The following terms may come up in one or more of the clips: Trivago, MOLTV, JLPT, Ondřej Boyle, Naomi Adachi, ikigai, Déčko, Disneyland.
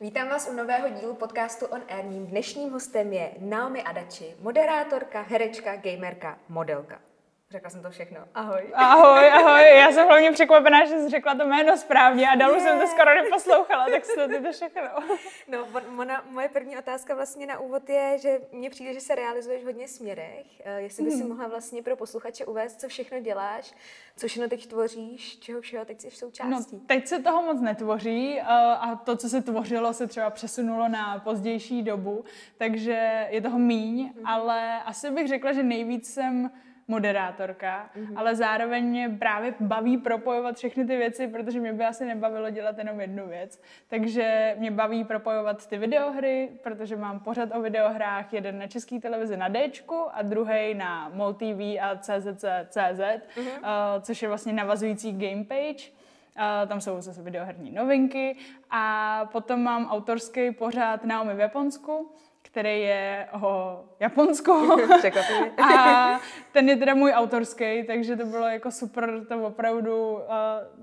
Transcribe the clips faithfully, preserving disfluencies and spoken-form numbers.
Vítám vás u nového dílu podcastu On Air. Mým dnešním hostem je Naomi Adachi, moderátorka, herečka, gamerka, modelka. Řekla jsem to všechno. Ahoj. Ahoj, ahoj. Já jsem hlavně překvapená, že jsi řekla to jméno správně a dál yeah. jsem to skoro neposlouchala, tak jsi to ty to všechno. No, ona, moje první otázka vlastně na úvod je, že mně přijde, že se realizuješ v hodně směrech. Jestli by si mohla vlastně pro posluchače uvést, co všechno děláš, co všechno teď tvoříš, čeho všeho teď jsi v součástí. No, teď se toho moc netvoří a to, co se tvořilo, se třeba přesunulo na pozdější dobu, takže je toho míň, mm-hmm. ale asi bych řekla, že nejvíc jsem moderátorka, mm-hmm. ale zároveň mě právě baví propojovat všechny ty věci, protože mě by asi nebavilo dělat jenom jednu věc. Takže mě baví propojovat ty videohry, protože mám pořad o videohrách, jeden na České televizi na Déčku a druhý na MOLTV a C Z C tečka cé zet, mm-hmm. uh, což je vlastně navazující gamepage. Uh, tam jsou zase videoherní novinky a potom mám autorský pořad Naomi v Japonsku, který je o Japonsku. A ten je teda můj autorský, takže to bylo jako super to opravdu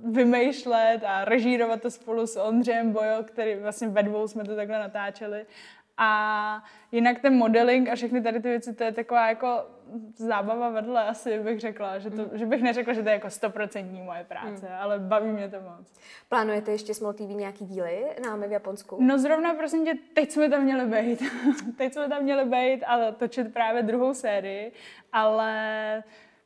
uh, vymýšlet a režírovat to spolu s Ondřejem Boyle, který vlastně ve dvou jsme to takhle natáčeli. A jinak ten modeling a všechny tady ty věci, to je taková jako zábava vedle, asi bych řekla, že, to, mm. že bych neřekla, že to je jako stoprocentní moje práce, mm. ale baví mě to moc. Plánujete ještě s MOLTV nějaký díly námi v Japonsku? No zrovna prosím tě, teď jsme tam měli bejt. teď jsme tam měli bejt a točit právě druhou sérii, ale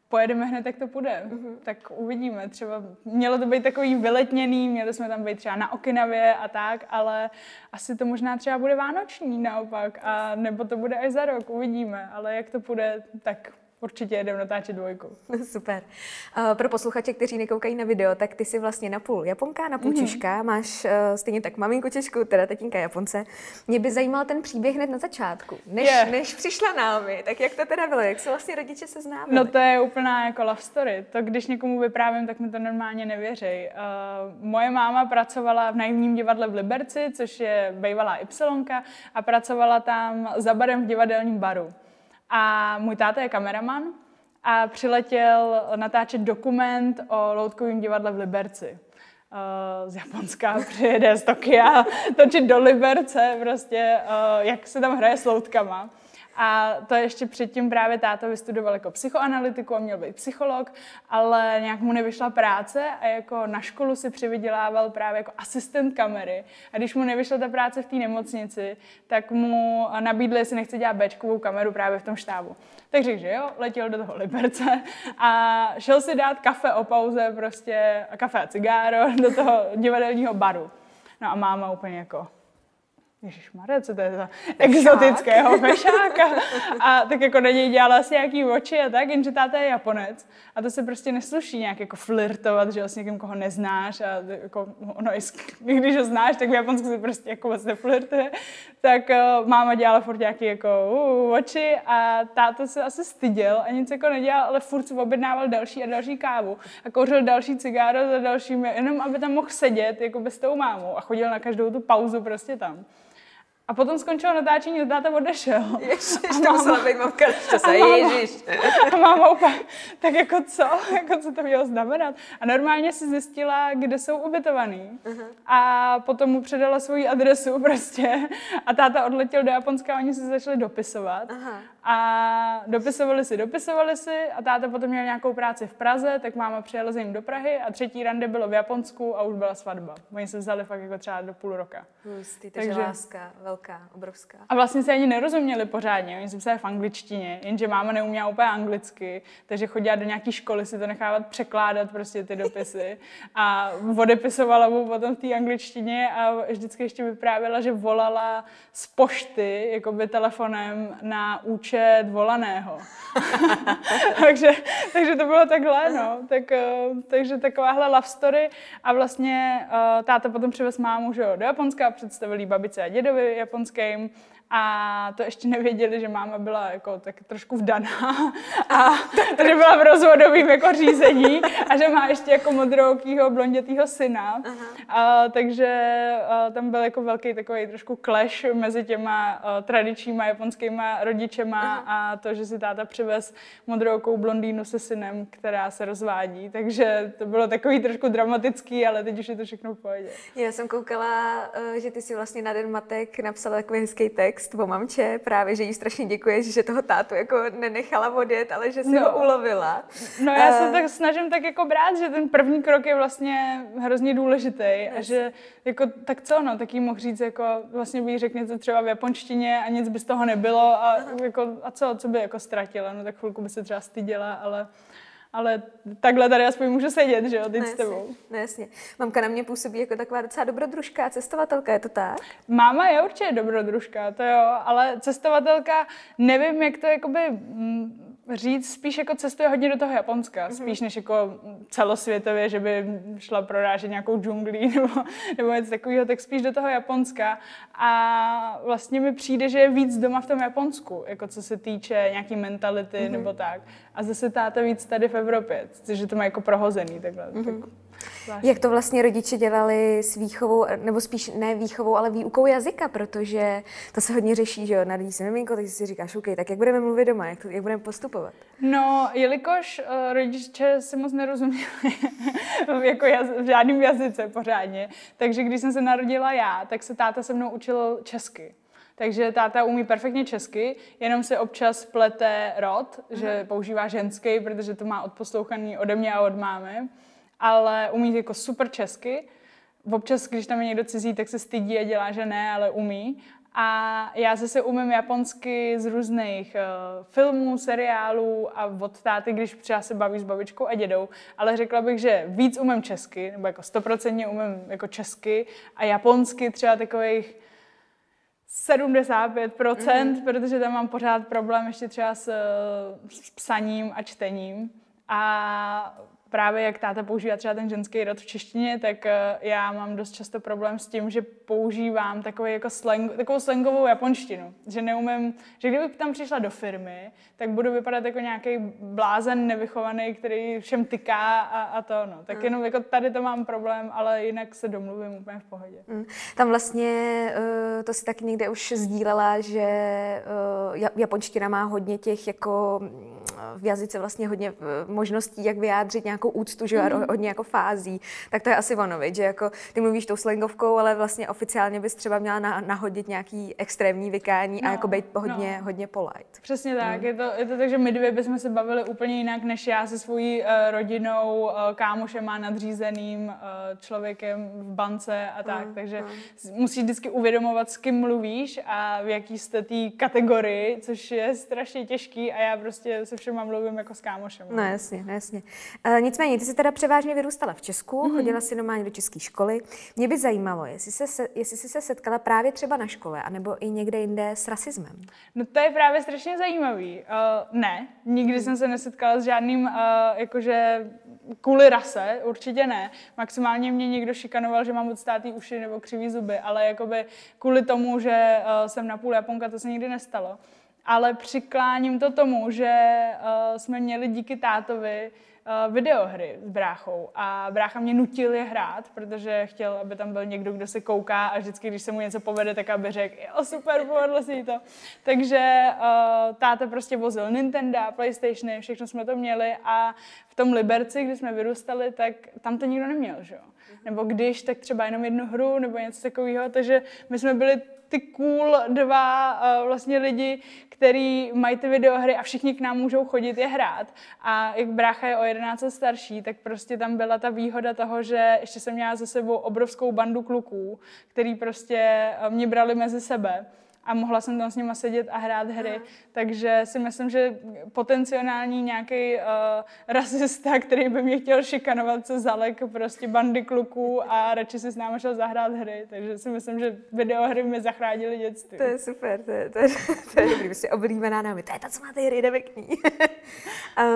pojedeme hned, jak to půjde. Mm-hmm. Tak uvidíme. Třeba mělo to být takový vyletněný, měli jsme tam být třeba na Okinavě a tak, ale asi to možná třeba bude vánoční naopak, a nebo to bude až za rok, uvidíme. Ale jak to půjde, tak určitě jedeme natáčet dvojku. Super. Uh, pro posluchače, kteří nekoukají na video, tak ty jsi vlastně napůl Japonka, napůl mm-hmm. Češka. Máš uh, stejně tak maminku Češku, teda tatínka Japonce. Mě by zajímal ten příběh hned na začátku. Než, yeah. než přišla Naomi, tak jak to teda bylo? Jak se vlastně rodiče seznámili? No to je úplná jako love story. To, když někomu vyprávím, tak mi to normálně nevěří. Uh, moje máma pracovala v Naivním divadle v Liberci, což je bývalá Ypsilonka, a pracovala tam za barem v divadelním baru. A můj táta je kameraman a přiletěl natáčet dokument o loutkovém divadle v Liberci. Z Japonska přijede z Tokia točit do Liberce, prostě, jak se tam hraje s loutkama. A to ještě předtím právě táta vystudoval jako psychoanalytiku a měl být psycholog, ale nějak mu nevyšla práce a jako na školu si přivydělával právě jako asistent kamery. A když mu nevyšla ta práce v té nemocnici, tak mu nabídli, jestli nechce dělat béčkovou kameru právě v tom štábu. Tak řekl, že jo, letěl do toho Liberce a šel si dát kafe o pauze, prostě kafe a cigáro do toho divadelního baru. No a máma úplně jako... Ježišmarja, co to je za exotického fešáka. A tak jako na něj dělala asi nějaký oči a tak, jenže táta je Japonec. A to se prostě nesluší nějak jako flirtovat, že s někým, koho neznáš. A jako, ono, když ho znáš, tak v Japonsku se prostě jako moc neflirtuje. Tak uh, máma dělala furt nějaký jako uh, oči a táta se asi styděl a nic jako nedělal, ale furt si objednával další a další kávu. A kouřil další cigáro za dalším, jenom aby tam mohl sedět jako bez tou mámou. A chodil na každou tu pauzu prostě tam. A potom skončilo natáčení a táta odešel. Ježiš, a to musela být mamka, to se ježiš. A máma úplně, tak jako co? Jako co to mělo znamenat? A normálně si zjistila, kde jsou ubytovaný. Uh-huh. A potom mu předala svou adresu prostě. A táta odletěl do Japonska a oni si začali dopisovat. Uh-huh. A dopisovali si, dopisovali si. A táta potom měl nějakou práci v Praze, tak máma přijela za ním do Prahy. A třetí rande bylo v Japonsku a už byla svatba. Oni se vzali fakt jako třeba do půl roka. Hustý, takže láska, velká, obrovská. A vlastně se ani nerozuměli pořádně, oni se psali v angličtině, jenže máma neuměla úplně anglicky, takže chodila do nějaký školy si to nechávat překládat prostě ty dopisy a odepisovala mu potom v té angličtině a vždycky ještě vyprávěla, že volala z pošty, jakoby telefonem na účet volaného. takže, takže to bylo takhle, no. Tak, takže takováhle love story a vlastně táta potom přivez mámu, že jo, do Japonska, představili babice a dědovi japonským A to ještě nevěděli, že máma byla jako tak trošku vdaná a tady byla v rozvodovém jako řízení a že má ještě jako modroukýho blondětýho syna. A, takže a, tam byl jako velký takový trošku clash mezi těma a, tradičníma japonskýma rodičema a to, že si táta přivez modroukou blondýnu se synem, která se rozvádí. Takže to bylo takový trošku dramatický, ale teď už je to všechno v pohodě. Já jsem koukala, že ty si vlastně na Den matek napsala takový hezký text o mamče, právě, že jí strašně děkuješ, že toho tátu jako nenechala odjet, ale že si no. ho ulovila. No já se uh. tak snažím tak jako brát, že ten první krok je vlastně hrozně důležitý yes. a že jako tak co, no, tak jí mohl říct jako vlastně by jí řekl něco třeba v japonštině a nic by z toho nebylo a, uh-huh. jako, a co, co by jako ztratila, no tak chvilku by se třeba styděla, ale Ale takhle tady aspoň můžu sedět, že jo, teď s tebou. No jasně. Mamka na mě působí jako taková docela dobrodružka, cestovatelka, je to tak? Máma je určitě dobrodružka, to jo, ale cestovatelka, nevím, jak to jakoby říct, spíš jako cestuje hodně do toho Japonska, mm-hmm. spíš než jako celosvětově, že by šla prorážet nějakou džunglí nebo, nebo něco takového, tak spíš do toho Japonska. A vlastně mi přijde, že je víc doma v tom Japonsku, jako co se týče nějaký mentality mm-hmm. nebo tak. A zase táta víc tady v Evropě, že to má jako prohozený takhle. Mm-hmm. Tak, zvláště. Jak to vlastně rodiče dělali s výchovou, nebo spíš ne výchovou, ale výukou jazyka, protože to se hodně řeší, že jo, narodí se miminko, takže si říkáš, OK, tak jak budeme mluvit doma, jak, to, jak budeme postupovat? No, jelikož uh, rodiče si moc nerozuměli jako jaz, v žádném jazyce pořádně, takže když jsem se narodila já, tak se táta se mnou učil česky. Takže táta umí perfektně česky, jenom se občas plete rod, mm. že používá ženský, protože to má odposlouchaný ode mě a od mámy. Ale umí jako super česky. Občas, když tam je někdo cizí, tak se stydí a dělá, že ne, ale umí. A já zase umím japonsky z různých uh, filmů, seriálů a od táty, když třeba se baví s babičkou a dědou. Ale řekla bych, že víc umím česky, nebo jako stoprocentně umím jako česky a japonsky třeba takových sedmdesát pět procent, mm-hmm. protože tam mám pořád problém ještě třeba s, s psaním a čtením. A právě jak táta používá třeba ten ženský rod v češtině, tak já mám dost často problém s tím, že používám takový jako slang, takovou slangovou japonštinu. Že neumím, že kdybych tam přišla do firmy, tak budu vypadat jako nějaký blázen nevychovaný, který všem tyká a, a to. No. Tak mm. jenom jako tady to mám problém, ale jinak se domluvím úplně v pohodě. Mm. Tam vlastně to si taky někde už sdílela, že japonština má hodně těch jako v jazyce vlastně hodně možností, jak vyjádřit nějakou úctu, že mm. hodně jako fází. Tak to je asi ono, že jako ty mluvíš tou slangovkou, ale vlastně oficiálně bys třeba měla na, nahodit nějaký extrémní vykání no, a jako být hodně, no. hodně polite. Přesně tak. Mm. Je to, je to tak, že my dvě bychom se bavili úplně jinak, než já se svojí uh, rodinou, uh, kámošem a nadřízeným uh, člověkem v bance a tak. Mm. Takže mm. musíš vždycky uvědomovat, s kým mluvíš a v jaký jste té kategorii, což je strašně těžký a já prostě se všema mluvím jako s kámošem. No jasně, jasně. Uh, Nicméně, ty jsi teda převážně vyrůstala v Česku, mm-hmm. chodila si normálně do české školy. Mě by zajímalo, jestli jsi se, jestli jsi se setkala právě třeba na škole, anebo i někde jinde s rasismem. No to je právě strašně zajímavý. Uh, ne, nikdy mm. jsem se nesetkala s žádným, uh, jakože kvůli rase, určitě ne. Maximálně mě někdo šikanoval, že mám odstátý uši nebo křivý zuby, ale jakoby kvůli tomu, že uh, jsem napůl Japonka, to se nikdy nestalo. Ale přikláním to tomu, že uh, jsme měli díky tátovi videohry s bráchou a brácha mě nutil je hrát, protože chtěl, aby tam byl někdo, kdo se kouká a vždycky, když se mu něco povede, tak aby řekl, jo, super, povedlo si to. Takže uh, táta prostě vozil Nintendo, PlayStationy, všechno jsme to měli a v tom Liberci, kdy jsme vyrůstali, tak tam to nikdo neměl, že jo? Nebo když, tak třeba jenom jednu hru nebo něco takového, takže my jsme byli ty cool dva uh, vlastně lidi, který mají ty videohry a všichni k nám můžou chodit je hrát. A jak brácha je o jedenáct let starší, tak prostě tam byla ta výhoda toho, že ještě jsem měla za sebou obrovskou bandu kluků, který prostě mě brali mezi sebe. A mohla jsem tam s nima sedět a hrát hry. Aha. Takže si myslím, že potenciální nějaký uh, rasista, který by mě chtěl šikanovat, se zalek prostě bandy kluků a radši si s náma šel zahrát hry. Takže si myslím, že videohry mi zachránily dětství. To je super, to je, to je, to je dobrý, prostě oblíbená námi. To je ta, co máte hry, jdeme k ní.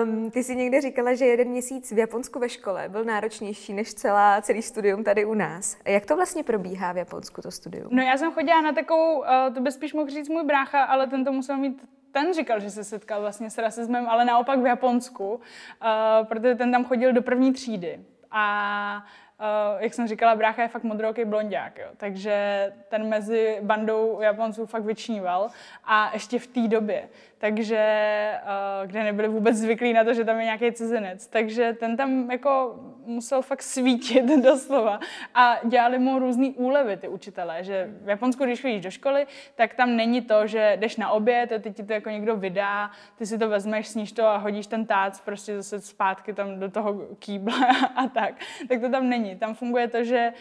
um, ty jsi někde říkala, že jeden měsíc v Japonsku ve škole byl náročnější než celá, celý studium tady u nás. Jak to vlastně probíhá v Japonsku, to studium? No já jsem chodila na takovou, uh, to bys spíš mohl říct můj brácha, ale ten to musel mít, ten říkal, že se setkal vlastně s rasismem, ale naopak v Japonsku, uh, protože ten tam chodil do první třídy. A Uh, jak jsem říkala, brácha je fakt modrooký blonďák, jo. Takže ten mezi bandou Japonců fakt vyčníval a ještě v té době, takže, uh, kde nebyli vůbec zvyklí na to, že tam je nějaký cizinec, takže ten tam jako musel fakt svítit doslova a dělali mu různý úlevy ty učitelé, že v Japonsku, když chodíš do školy, tak tam není to, že jdeš na oběd a teď ti to jako někdo vydá, ty si to vezmeš, sníš to a hodíš ten tác prostě zase zpátky tam do toho kýbla a tak, tak to tam není. Tam funguje to, že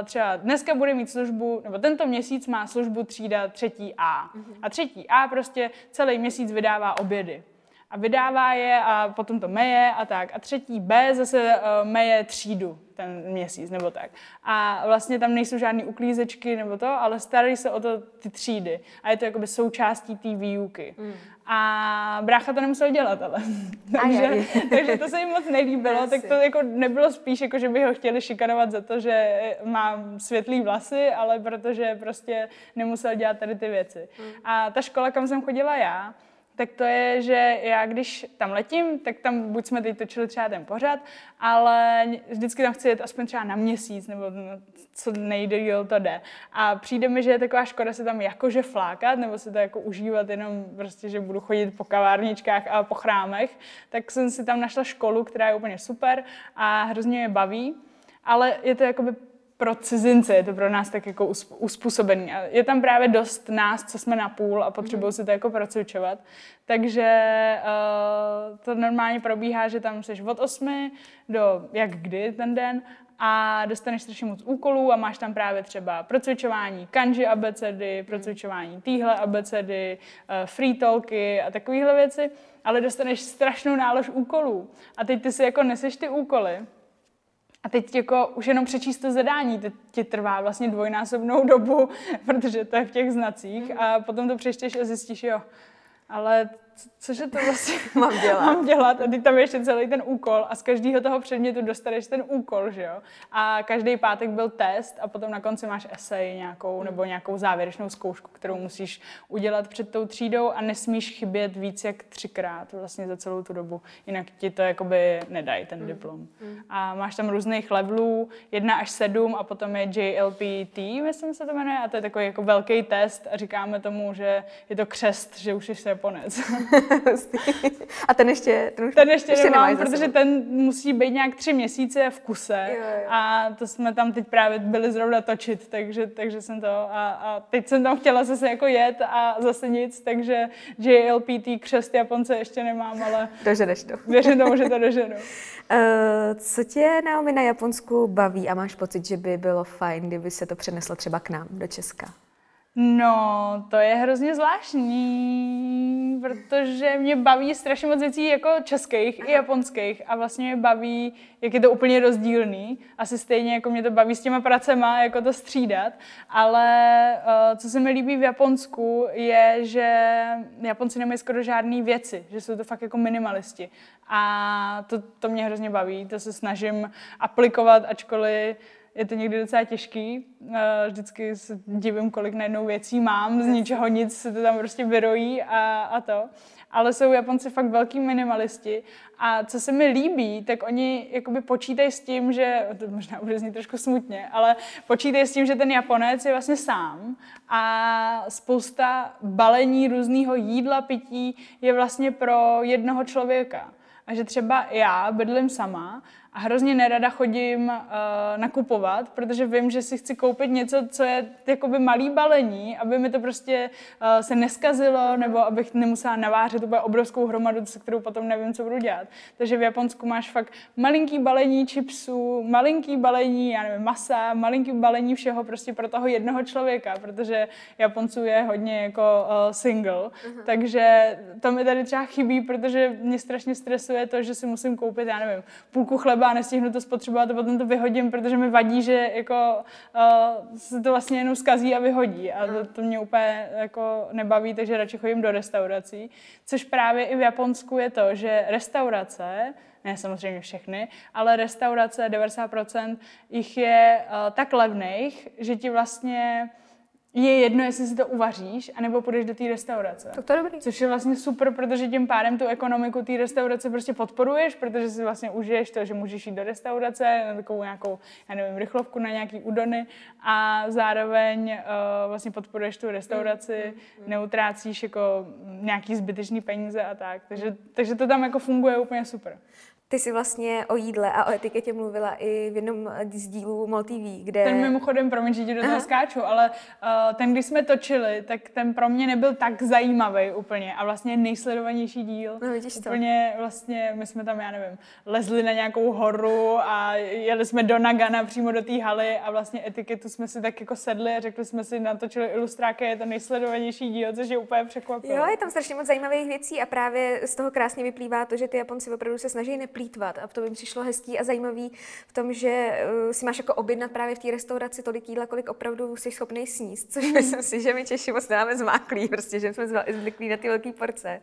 uh, třeba dneska bude mít službu, nebo tento měsíc má službu třída třetí A. A třetí A prostě celý měsíc vydává obědy. A vydává je a potom to meje a tak. A třetí B zase uh, meje třídu ten měsíc, nebo tak. A vlastně tam nejsou žádný uklízečky nebo to, ale starají se o to ty třídy. A je to jakoby součástí té výuky. Mm. A brácha to nemusel dělat, ale. takže, takže to se jim moc nelíbilo. Tak to jako nebylo spíš, jako, že by ho chtěli šikanovat za to, že má světlý vlasy, ale protože prostě nemusel dělat tady ty věci. Mm. A ta škola, kam jsem chodila já, tak to je, že já když tam letím, tak tam buď jsme teď točili třeba ten pořad, ale vždycky tam chci jet aspoň třeba na měsíc, nebo co nejdýl to jde. A přijde mi, že je taková škoda se tam jakože flákat, nebo se to jako užívat jenom prostě, že budu chodit po kavárničkách a po chrámech. Tak jsem si tam našla školu, která je úplně super a hrozně mě baví, ale je to jakoby pro cizince, je to pro nás tak jako uspůsobený. A je tam právě dost nás, co jsme na půl a potřebují si to jako procvičovat. Takže uh, to normálně probíhá, že tam jsi od osmi do jak kdy ten den a dostaneš strašně moc úkolů a máš tam právě třeba procvičování kanji abecedy, procvičování téhle abecedy, uh, free talky a takovéhle věci, ale dostaneš strašnou nálož úkolů. A teď ty si jako neseš ty úkoly, a teď jako už jenom přečíst to zadání, to ti trvá vlastně dvojnásobnou dobu, protože to je v těch znacích a potom to přečteš a zjistíš, jo, ale cože to vlastně mám dělat? mám dělat? A teď tam je ještě celý ten úkol a z každého toho předmětu dostaneš ten úkol, že jo? A každý pátek byl test a potom na konci máš esej nějakou nebo nějakou závěrečnou zkoušku, kterou musíš udělat před tou třídou a nesmíš chybět víc jak třikrát vlastně za celou tu dobu, jinak ti to jakoby nedají ten mm. diplom. Mm. A máš tam různých levelů, jedna až sedm a potom je J L P T, myslím se to jmenuje, a to je takový jako velký test a říkáme tomu, že je to křest, že už jsi Japonec. A ten ještě, ten už, ten ještě, ještě nemám, protože ten musí být nějak tři měsíce v kuse jo, jo. A to jsme tam teď právě byli zrovna točit, takže, takže jsem to a, a teď jsem tam chtěla zase jako jet a zase nic, takže J L P T křest Japonce ještě nemám, ale doženeš to. Věřím tomu, že to doženu. uh, co tě, Naomi, na Japonsku baví a máš pocit, že by bylo fajn, kdyby se to přeneslo třeba k nám do Česka? No, to je hrozně zvláštní, protože mě baví strašně moc věcí jako českých i japonských a vlastně mě baví, jak je to úplně rozdílný, asi stejně jako mě to baví s těma pracema, jako to střídat, ale uh, co se mi líbí v Japonsku je, že Japonci nemají skoro žádný věci, že jsou to fakt jako minimalisti a to, to mě hrozně baví, to se snažím aplikovat, ačkoliv je to někdy docela těžký, vždycky se divím, kolik najednou věcí mám, z ničeho nic se to tam prostě vyrojí a, a to. Ale jsou Japonci fakt velký minimalisti a co se mi líbí, tak oni jakoby počítají s tím, že, to možná bude znít trošku smutně, ale počítají s tím, že ten Japonec je vlastně sám a spousta balení různýho jídla, pití je vlastně pro jednoho člověka. A že třeba já bydlím sama a hrozně nerada chodím uh, nakupovat, protože vím, že si chci koupit něco, co je jakoby malý balení, aby mi to prostě uh, se neskazilo, nebo abych nemusela navářet úplně obrovskou hromadu, se kterou potom nevím, co budu dělat. Takže v Japonsku máš fakt malinký balení chipsů, malinký balení, já nevím, masa, malinký balení všeho prostě pro toho jednoho člověka, protože Japonců je hodně jako uh, single. Uh-huh. Takže to mi tady třeba chybí, protože mě strašně stresuje to, že si musím koupit, já nevím, půlku chleba a nestihnu to spotřebovat a potom to vyhodím, protože mi vadí, že jako, uh, se to vlastně jenom zkazí a vyhodí. A to, to mě úplně jako nebaví, takže radši chodím do restaurací. Což právě i v Japonsku je to, že restaurace, ne samozřejmě všechny, ale restaurace, devadesát procent jich je uh, tak levných, že ti vlastně je jedno, jestli si to uvaříš, anebo půjdeš do té restaurace. Tak to je dobrý. Což je vlastně super, protože tím pádem tu ekonomiku té restaurace prostě podporuješ, protože si vlastně užiješ to, že můžeš jít do restaurace na takovou nějakou, já nevím, rychlovku, na nějaký udony a zároveň uh, vlastně podporuješ tu restauraci, mm. neutrácíš jako nějaký zbytečný peníze a tak. Takže, takže to tam jako funguje úplně super. Ty jsi vlastně o jídle a o etiketě mluvila i v jednom z dílů MOLTV, kde... Ten mimochodem, promiň, že tě do toho skáču, ale uh, ten, když jsme točili, tak ten pro mě nebyl tak zajímavý úplně a vlastně nejsledovanější díl. No, vidíš to. Úplně vlastně, my jsme tam, já nevím, lezli na nějakou horu a jeli jsme do Nagana přímo do té haly a vlastně etiketu jsme si tak jako sedli a řekli jsme si, natočili ilustráky, je to nejsledovanější díl, což je úplně překvapilo. Jo, je tam strašně moc zajímavých věcí a právě z toho krásně vyplývá to, že ty Japonci opravdu se snaží ne- plýtvat. A to by mi přišlo hezký a zajímavý v tom, že uh, si máš jako objednat právě v té restauraci tolik jídla, kolik opravdu jsi schopný sníst, což myslím si, že my Češi moc nemáme zmáklý, prostě, že jsme zvyklí na ty velké porce.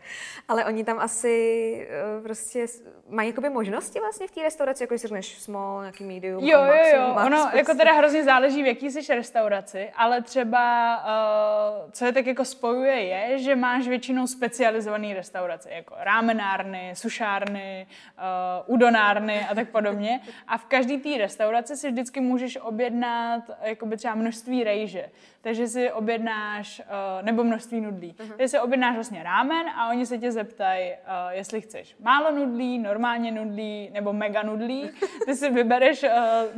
Ale oni tam asi uh, prostě mají jakoby možnosti vlastně v té restauraci, jako když si řekneš small, nějaký medium, jo, max, jo, jo. Max, ono prostě. Jako teda hrozně záleží, v jaký jsi restauraci, ale třeba uh, co je tak jako spojuje je, že máš většinou specializované restaurace, jako rámenárny, sušárny, uh, udonárny a tak podobně. A v každé té restauraci si vždycky můžeš objednat jakoby třeba množství rejže. Takže si objednáš, nebo množství nudlí. Uh-huh. Takže si objednáš vlastně rámen a oni se tě zeptají, jestli chceš málo nudlí, normálně nudlí nebo mega nudlí. Ty si vybereš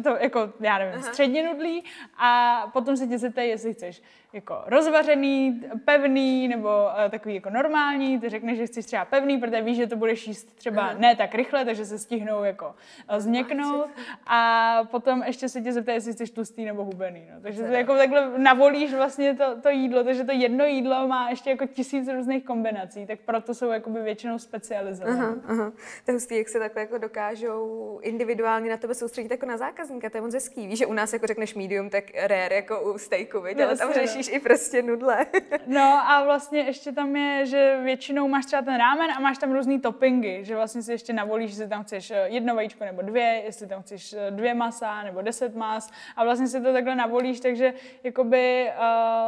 to jako, já nevím, uh-huh. středně nudlí a potom se tě zeptají, jestli chceš jako rozvařený, pevný nebo takový jako normální. Ty řekneš, že chceš třeba pevný, protože víš, že to budeš jíst třeba uh-huh. ne tak rychle, takže se stihnou jako změknout a potom ještě se tě zeptají, jestli chceš tlustý nebo hubený. No. Takže to jako takhle navolíš vlastně to, to jídlo, takže to jedno jídlo má ještě jako tisíc různých kombinací, tak proto jsou jakoby většinou specializované. To je hustý, jak se takhle jako dokážou individuálně na tebe soustředit jako na zákazníka, to je moc hezký. Víš, že u nás jako řekneš medium, tak rare jako u steaku, viď? Ale tam řešíš i prostě nudle. No a vlastně ještě tam je, že většinou máš třeba ten rámen a máš tam různý toppingy, že vlastně si ještě navolíš, jestli tam chceš jedno vajíčko nebo dvě, jestli tam chceš dvě masa nebo deset mas a vlastně si to takhle navolíš, takže jakoby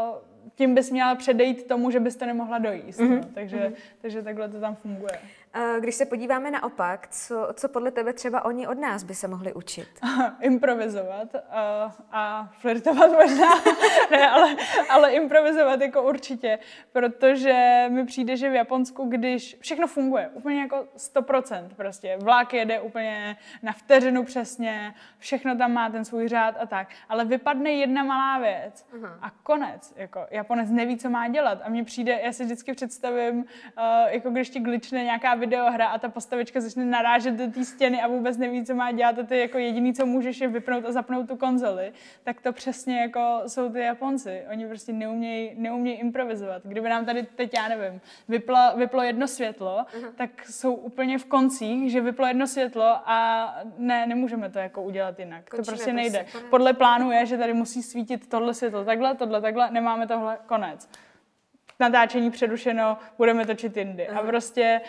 uh, tím bys měla předejít tomu, že bys to nemohla dojíst, mm-hmm. no, takže, mm-hmm. takže takhle to tam funguje. Když se podíváme naopak, co, co podle tebe třeba oni od nás by se mohli učit? Improvizovat a, a flirtovat možná, ne, ale, ale improvizovat jako určitě, protože mi přijde, že v Japonsku, když všechno funguje, úplně jako sto procent prostě, vlák jede úplně na vteřinu přesně, všechno tam má ten svůj řád a tak, ale vypadne jedna malá věc a konec, jako Japonec neví, co má dělat a mně přijde, já si vždycky představím, jako když ti glitchne nějaká videohra a ta postavička začne narážet do té stěny a vůbec neví, co má dělat a ty jako jediný, co můžeš, je vypnout a zapnout tu konzoli, tak to přesně jako jsou ty Japonci. Oni prostě neumějí neumějí improvizovat. Kdyby nám tady teď, já nevím, vyplo, vyplo jedno světlo, uh-huh. tak jsou úplně v koncích, že vyplo jedno světlo a ne, nemůžeme to jako udělat jinak. Končíme, to prostě nejde. Podle plánu je, že tady musí svítit tohle světlo takhle, tohle takhle, nemáme tohle, konec. Natáčení přerušeno, budeme točit jindy. Uh-huh. A prostě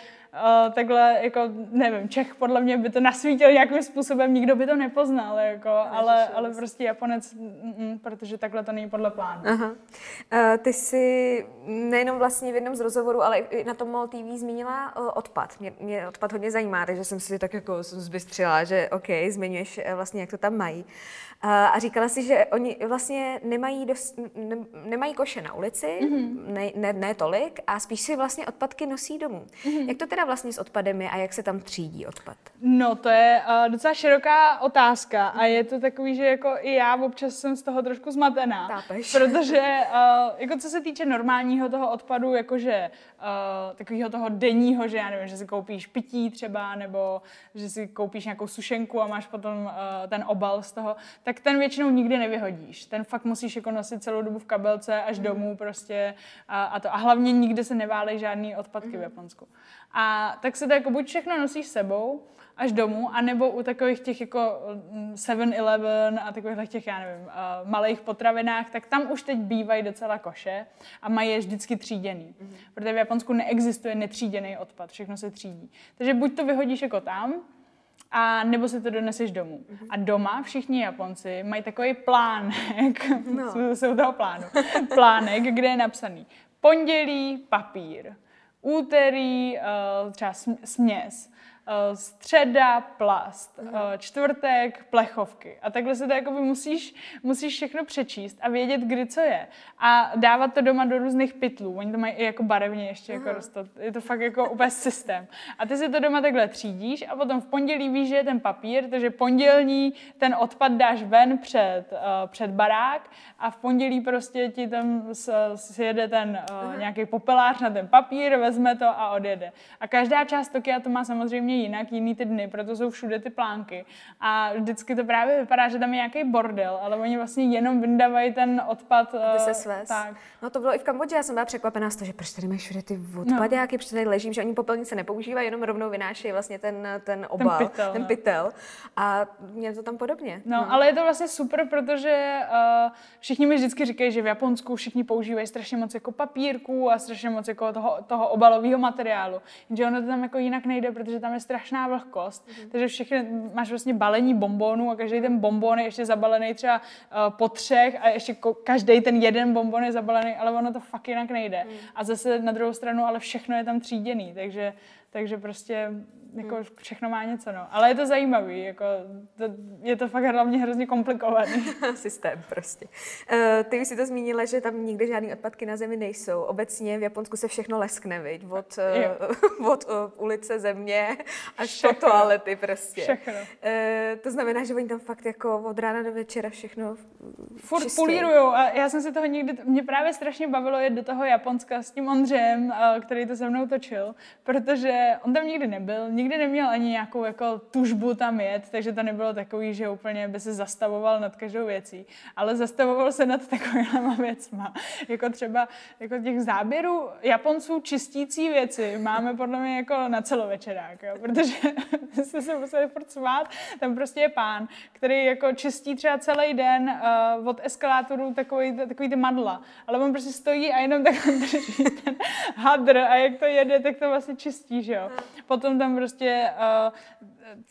Uh, takhle, jako, nevím, Čech podle mě by to nasvítil nějakým způsobem, nikdo by to nepoznal, jako, ale, ale prostě Japonec, mm, protože takhle to není podle plánu. Aha. Uh, ty jsi nejenom vlastně v jednom z rozhovorů, ale i na tom MOLTV zmínila uh, odpad. Mě, mě odpad hodně zajímá, takže jsem si tak jako zbystřila, že OK, zmiňuješ vlastně, jak to tam mají. Uh, a říkala si, že oni vlastně nemají, dost, ne, nemají koše na ulici, mm-hmm. ne, ne, ne tolik, a spíš si vlastně odpadky nosí domů. Mm-hmm. Jak to teda vlastně s odpadem je a jak se tam třídí odpad? No to je uh, docela široká otázka a je to takový, že jako i já občas jsem z toho trošku zmatená. Tápeš. Protože uh, jako co se týče normálního toho odpadu, jakože uh, takového toho denního, že já nevím, že si koupíš pití třeba nebo že si koupíš nějakou sušenku a máš potom uh, ten obal z toho, tak ten většinou nikdy nevyhodíš. Ten fakt musíš jako nosit celou dobu v kabelce až mm. domů prostě a, a to. A hlavně nikde se neválej žádný odpadky mm. v Japonsku. A tak se to jako buď všechno nosíš sebou až domů, anebo u takových těch jako seven eleven a takových těch, já nevím, uh, malých potravinách, tak tam už teď bývají docela koše a mají je vždycky tříděný. Mm-hmm. Protože v Japonsku neexistuje netříděný odpad, všechno se třídí. Takže buď to vyhodíš jako tam, a nebo si to doneseš domů. Mm-hmm. A doma všichni Japonci mají takový plánek, no. jsou toho plánu, plánek, kde je napsaný pondělí papír, úterý třeba směs, středa plast, čtvrtek plechovky. A takhle se to jakoby musíš, musíš všechno přečíst a vědět, kdy co je. A dávat to doma do různých pytlů. Oni to mají i jako barevně ještě jako rostot. Je to fakt jako úplně systém. A ty si to doma takhle třídíš a potom v pondělí víš, že je ten papír, takže pondělní ten odpad dáš ven před, uh, před barák a v pondělí prostě ti tam sjede ten uh, nějaký popelář na ten papír, vezme to a odjede. A každá část Tokia to má samozřejmě jinak, jiný ty dny, proto jsou všude ty plánky. A vždycky to právě vypadá, že tam je nějaký bordel, ale oni vlastně jenom vyndavají ten odpad. Aby se svést. No to bylo i v Kambodži, já jsem byla překvapená z toho, že proč tady mají všude ty odpadáky, no. proč tady ležím, že oni popelnice nepoužívají, jenom rovnou vynášejí vlastně ten, ten obal, ten pytel. Ten pytel. No. A mě to tam podobně. No, no, ale je to vlastně super, protože uh, všichni mi vždycky říkají, že v Japonsku všichni používají strašně moc jako papírků a strašně moc jako toho, toho obalového materiálu. Že ono to tam jako jinak nejde, protože tam je strašná vlhkost, mm-hmm. takže všechny máš vlastně balení bonbonů a každý ten bonbon je ještě zabalený třeba uh, po třech a ještě ko- každý ten jeden bonbon je zabalený, ale ono to fakt jinak nejde. Mm. A zase na druhou stranu, ale všechno je tam tříděný, takže, takže prostě jako mm. všechno má něco, no. Ale je to zajímavý, jako to, je to fakt hlavně hrozně komplikovaný. Systém prostě. Uh, ty už si to zmínila, že tam nikde žádný odpadky na zemi nejsou. Obecně v Japonsku se všechno leskne, viď? Od, uh, od uh, ulice, země až všechno. Po toalety prostě. Všechno. E, to znamená, že oni tam fakt jako od rána do večera všechno furt čistí. Polírujou a já jsem si toho nikdy, mě právě strašně bavilo jít do toho Japonska s tím Ondřejem, který to se mnou točil, protože on tam nikdy nebyl, nikdy neměl ani nějakou jako tužbu tam jet, takže to nebylo takový, že úplně by se zastavoval nad každou věcí, ale zastavoval se nad takovýma věcma. Jako třeba jako těch záběrů Japonců čistící věci máme podle mě jako na celovečerák, jo? Protože jsme se museli furt smát. Tam prostě je pán, který jako čistí třeba celý den uh, od eskalátorů takový, takový ty madla. Ale on prostě stojí a jenom takhle drží ten hadr a jak to jede, tak to vlastně čistí, že jo. Potom tam prostě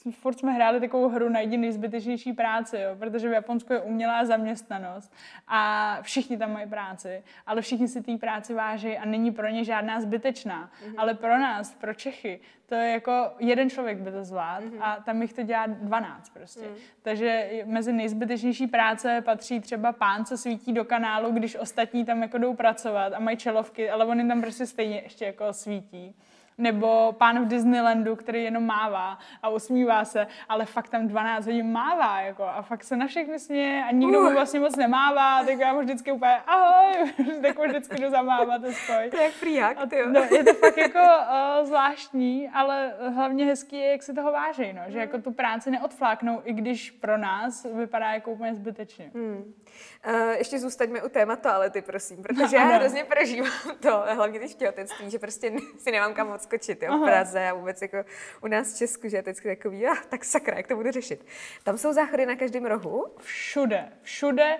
uh, furt jsme hráli takovou hru najdi nejzbytečnější práci, jo, protože v Japonsku je umělá zaměstnanost a všichni tam mají práci, ale všichni si té práci váží a není pro ně žádná zbytečná. Mhm. Ale pro nás, pro Čechy, to je jako jeden člověk by to zvládl mm-hmm. a tam jich to dělá dvanáct prostě. Mm. Takže mezi nejzbytečnější práce patří třeba pán, co svítí do kanálu, když ostatní tam jako jdou pracovat a mají čelovky, ale oni tam prostě stejně ještě jako svítí. Nebo pán v Disneylandu, který jenom mává a usmívá se, ale fakt tam dvanáct hodin mává jako a fakt se na všechny směje a nikdo mu vlastně moc nemává, tak já mu vždycky úplně ahoj, tak mu vždycky jdu zamávat aspoň. To je jak frýhák, tyjo. No, je to fakt jako uh, zvláštní, ale hlavně hezký je, jak se toho váží, no, že jako tu práci neodfláknou, i když pro nás vypadá jako úplně zbytečně. Hmm. Uh, ještě zůstaňme u téma toalety, prosím, protože no, já hrozně prožívám to, hlavně teď v těhotenství, že prostě si nemám kam moc skočit, jo, v Praze a vůbec jako u nás v Česku, že je vždycky takový, ah, tak sakra, jak to budu řešit. Tam jsou záchody na každém rohu? Všude, všude,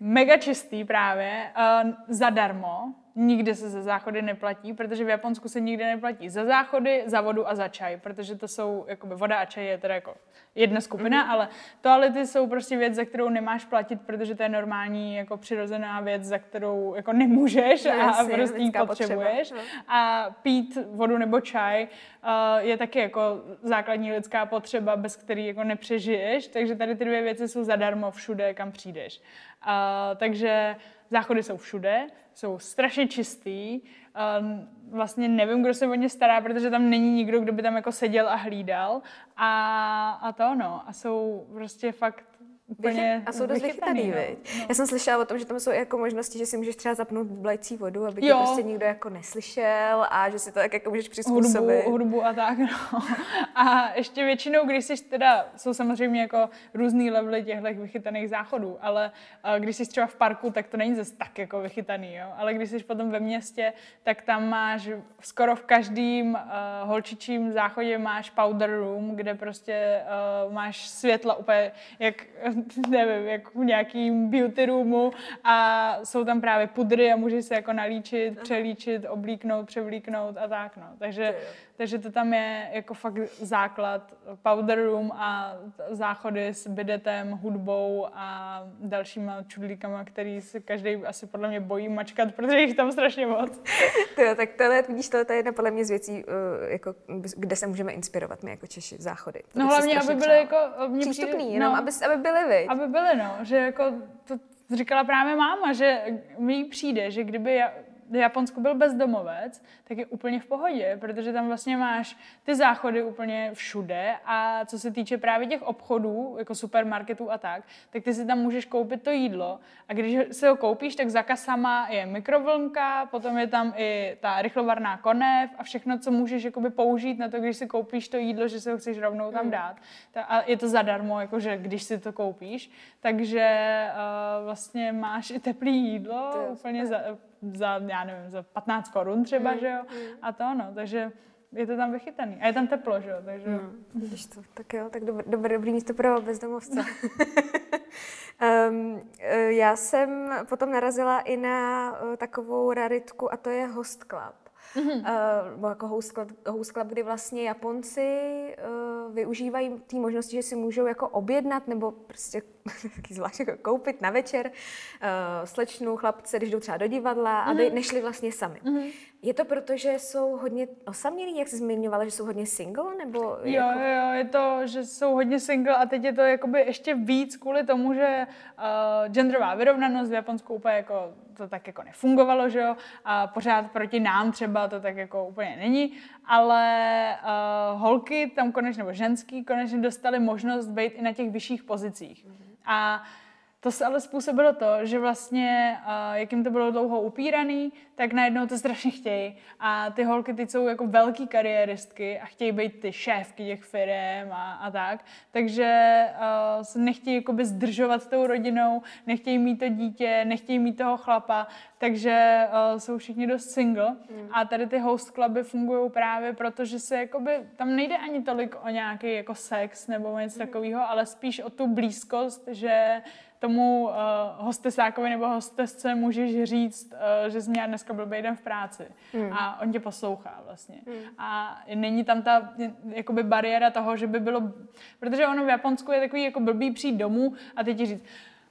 mega čistý právě, uh, zadarmo. Nikde se za záchody neplatí, protože v Japonsku se nikde neplatí za záchody, za vodu a za čaj, protože to jsou, jakoby voda a čaj je teda jako jedna skupina, mm-hmm. ale toalety jsou prostě věc, za kterou nemáš platit, protože to je normální, jako přirozená věc, za kterou jako nemůžeš a, a prostě ji potřebuješ. Potřeba. A pít vodu nebo čaj uh, je taky jako základní lidská potřeba, bez který jako nepřežiješ, takže tady ty dvě věci jsou zadarmo všude, kam přijdeš. Uh, takže záchody jsou všude, jsou strašně čistý. Vlastně nevím, kdo se o ně stará, protože tam není nikdo, kdo by tam jako seděl a hlídal. A, a to no, a jsou prostě fakt úplně a jsou dost vychytaný, viď? No. Já jsem slyšela o tom, že tam jsou jako možnosti, že si můžeš třeba zapnout blejcí vodu, aby jo. tě prostě nikdo jako neslyšel a že si to tak jako můžeš přizpůsobit. Hudbu, hudbu a tak, no. A ještě většinou, když jsi teda, jsou samozřejmě jako různý levely těchto vychytaných záchodů, ale když jsi třeba v parku, tak to není zase tak jako vychytaný, jo. Ale když jsi potom ve městě, tak tam máš skoro v každém uh, holčičím záchodě máš powder room, kde prostě uh, máš světla úplně jak nevím, jako v nějakým beauty roomu a jsou tam právě pudry a můžeš se jako nalíčit, přelíčit, oblíknout, převlíknout a tak, no. Takže Takže to tam je jako fakt základ, powder room a záchody s bidetem, hudbou a dalšíma čudlíkama, který se každý asi podle mě bojí mačkat, protože jich tam strašně moc. Tyjo, tak tohle, vidíš, tohle je jedna podle mě z věcí, jako, kde se můžeme inspirovat my jako Češi, záchody. No hlavně, aby byly jako... přístupný, no, aby, aby byly, viď? Aby byly, no, že jako to říkala právě máma, že mi přijde, že kdyby... Já, v Japonsku byl bezdomovec, tak je úplně v pohodě, protože tam vlastně máš ty záchody úplně všude a co se týče právě těch obchodů, jako supermarketů a tak, tak ty si tam můžeš koupit to jídlo a když se ho koupíš, tak za kasama je mikrovlnka, potom je tam i ta rychlovarná konev a všechno, co můžeš jakoby použít na to, když si koupíš to jídlo, že se ho chceš rovnou tam dát. A je to zadarmo, jakože když si to koupíš, takže uh, vlastně máš i teplé jídlo, to úplně za... za, já nevím, za patnáct korun třeba, mm. že jo, a to no, takže je to tam vychytaný. A je tam teplo, že jo, takže... No, vidíš to, tak jo, tak dobrý, dobrý, dobrý místo pro bezdomovce. um, já jsem potom narazila i na takovou raritku a to je host club. Mm-hmm. Uh, jako host club, host club, kdy vlastně Japonci uh, využívají té možnosti, že si můžou jako objednat nebo prostě taky zvlášť jako koupit na večer uh, slečnu, chlapce, když jdou třeba do divadla, mm-hmm. aby nešli vlastně sami. Mm-hmm. Je to proto, že jsou hodně osamělí, jak jsi zmiňovala, že jsou hodně single? Nebo jo, jako... jo, je to, že jsou hodně single a teď je to jakoby ještě víc kvůli tomu, že uh, genderová vyrovnanost v Japonsku úplně jako to tak jako nefungovalo, že jo, a pořád proti nám třeba to tak jako úplně není, ale uh, holky tam konečně, nebo ženský konečně dostali možnost být i na těch vyšších pozicích. Mm-hmm. A to se ale způsobilo to, že vlastně, uh, jak jim to bylo dlouho upíraný, tak najednou to strašně chtějí. A ty holky teď jsou jako velký kariéristky a chtějí být ty šéfky těch firem a, a tak. Takže uh, se nechtějí jakoby zdržovat s tou rodinou, nechtějí mít to dítě, nechtějí mít toho chlapa. Takže uh, jsou všichni dost single. Mm. A tady ty host cluby fungují právě proto, že se jakoby, tam nejde ani tolik o nějaký jako sex nebo něco mm. takového, ale spíš o tu blízkost, že tomu uh, hostesákovi nebo hostesce můžeš říct, uh, že jsi měla dneska blbej den v práci. Hmm. A on tě poslouchá vlastně. Hmm. A není tam ta jakoby bariéra toho, že by bylo... Protože ono v Japonsku je takový jako blbý přijít domů a teď ti říct,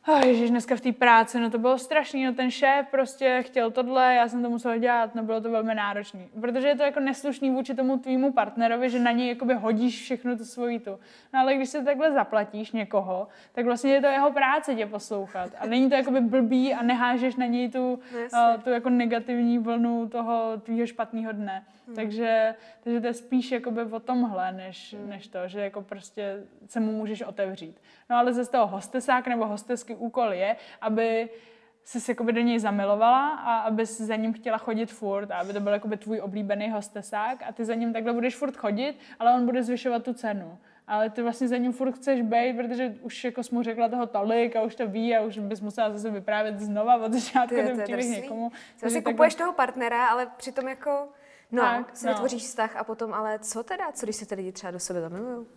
oh, ježiš, dneska v té práci, no to bylo strašný, no ten šéf prostě chtěl tohle, já jsem to musela dělat, no bylo to velmi náročný. Protože je to jako neslušný vůči tomu tvýmu partnerovi, že na něj jakoby hodíš všechno tu svoji tu. No ale když se takhle zaplatíš někoho, tak vlastně je to jeho práce tě poslouchat. A není to jakoby blbý a nehážeš na něj tu, uh, tu jako negativní vlnu toho tvýho špatného dne. Hmm. Takže, takže to je spíš jakoby o tomhle, než, hmm. než to, že jako prostě se mu můžeš otevřít. No ale zase toho hostesák nebo hostesky úkol je, aby jsi jakoby do něj zamilovala a aby jsi za ním chtěla chodit furt a aby to byl jakoby tvůj oblíbený hostesák a ty za ním takhle budeš furt chodit, ale on bude zvyšovat tu cenu. Ale ty vlastně za ním furt chceš být, protože už jako jsi mu řekla toho tolik a už to ví a už bys musela zase vyprávět znova od začátku ten příběh někomu. Vlastně kupuješ toho partnera, ale přitom jako no, si vytvoříš vztah a potom ale co teda, co když se ty lidi třeba do sebe zamilují?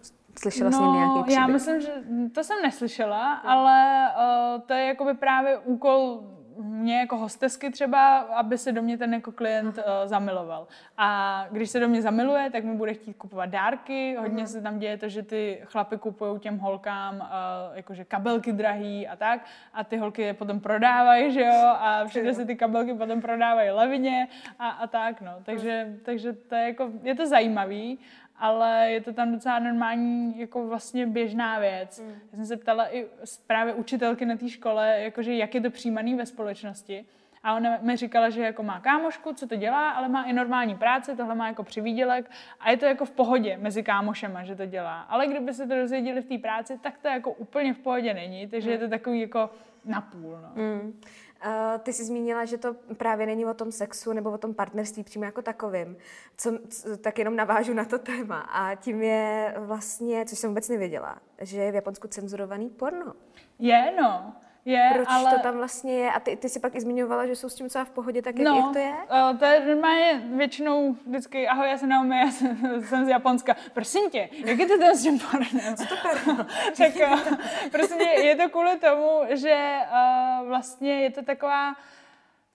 Slyšela jsi no, nějaký příběh? Já myslím, že to jsem neslyšela, no. ale uh, to je jakoby právě úkol mě jako hostesky třeba, aby se do mě ten jako klient uh, zamiloval. A když se do mě zamiluje, tak mi bude chtít kupovat dárky. Hodně uh-huh. se tam děje to, že ty chlapy kupují těm holkám uh, jakože kabelky drahý a tak. A ty holky je potom prodávají, že jo? A všude se ty kabelky potom prodávají levně a, a tak, no. Takže, uh-huh. takže to je, jako, je to zajímavý. Ale je to tam docela normální, jako vlastně běžná věc. Mm. Já jsem se ptala i právě učitelky na té škole, jakože jak je to přijímaný ve společnosti. A ona mi říkala, že jako má kámošku, co to dělá, ale má i normální práci, tohle má jako přivídělek a je to jako v pohodě mezi kámošema, že to dělá. Ale kdyby se to dozvěděli v té práci, tak to jako úplně v pohodě není, takže mm. je to takový jako napůl, no. Mm. Uh, ty jsi zmínila, že to právě není o tom sexu nebo o tom partnerství přímo jako takovým, co, co, tak jenom navážu na to téma a tím je vlastně, což jsem vůbec nevěděla, že je v Japonsku cenzurovaný porno. Je, no. Je, proč ale... to tam vlastně je? A ty, ty jsi pak i zmiňovala, že jsou s tím docela v pohodě, tak jak, no, jak to je? Uh, to je normálně většinou vždycky, ahoj, já jsem Naomi, já jsem, jsem z Japonska. Prosím tě, jak je to tam s tím pornem? Co to porno? Tak uh, prostě je to kvůli tomu, že uh, vlastně je to taková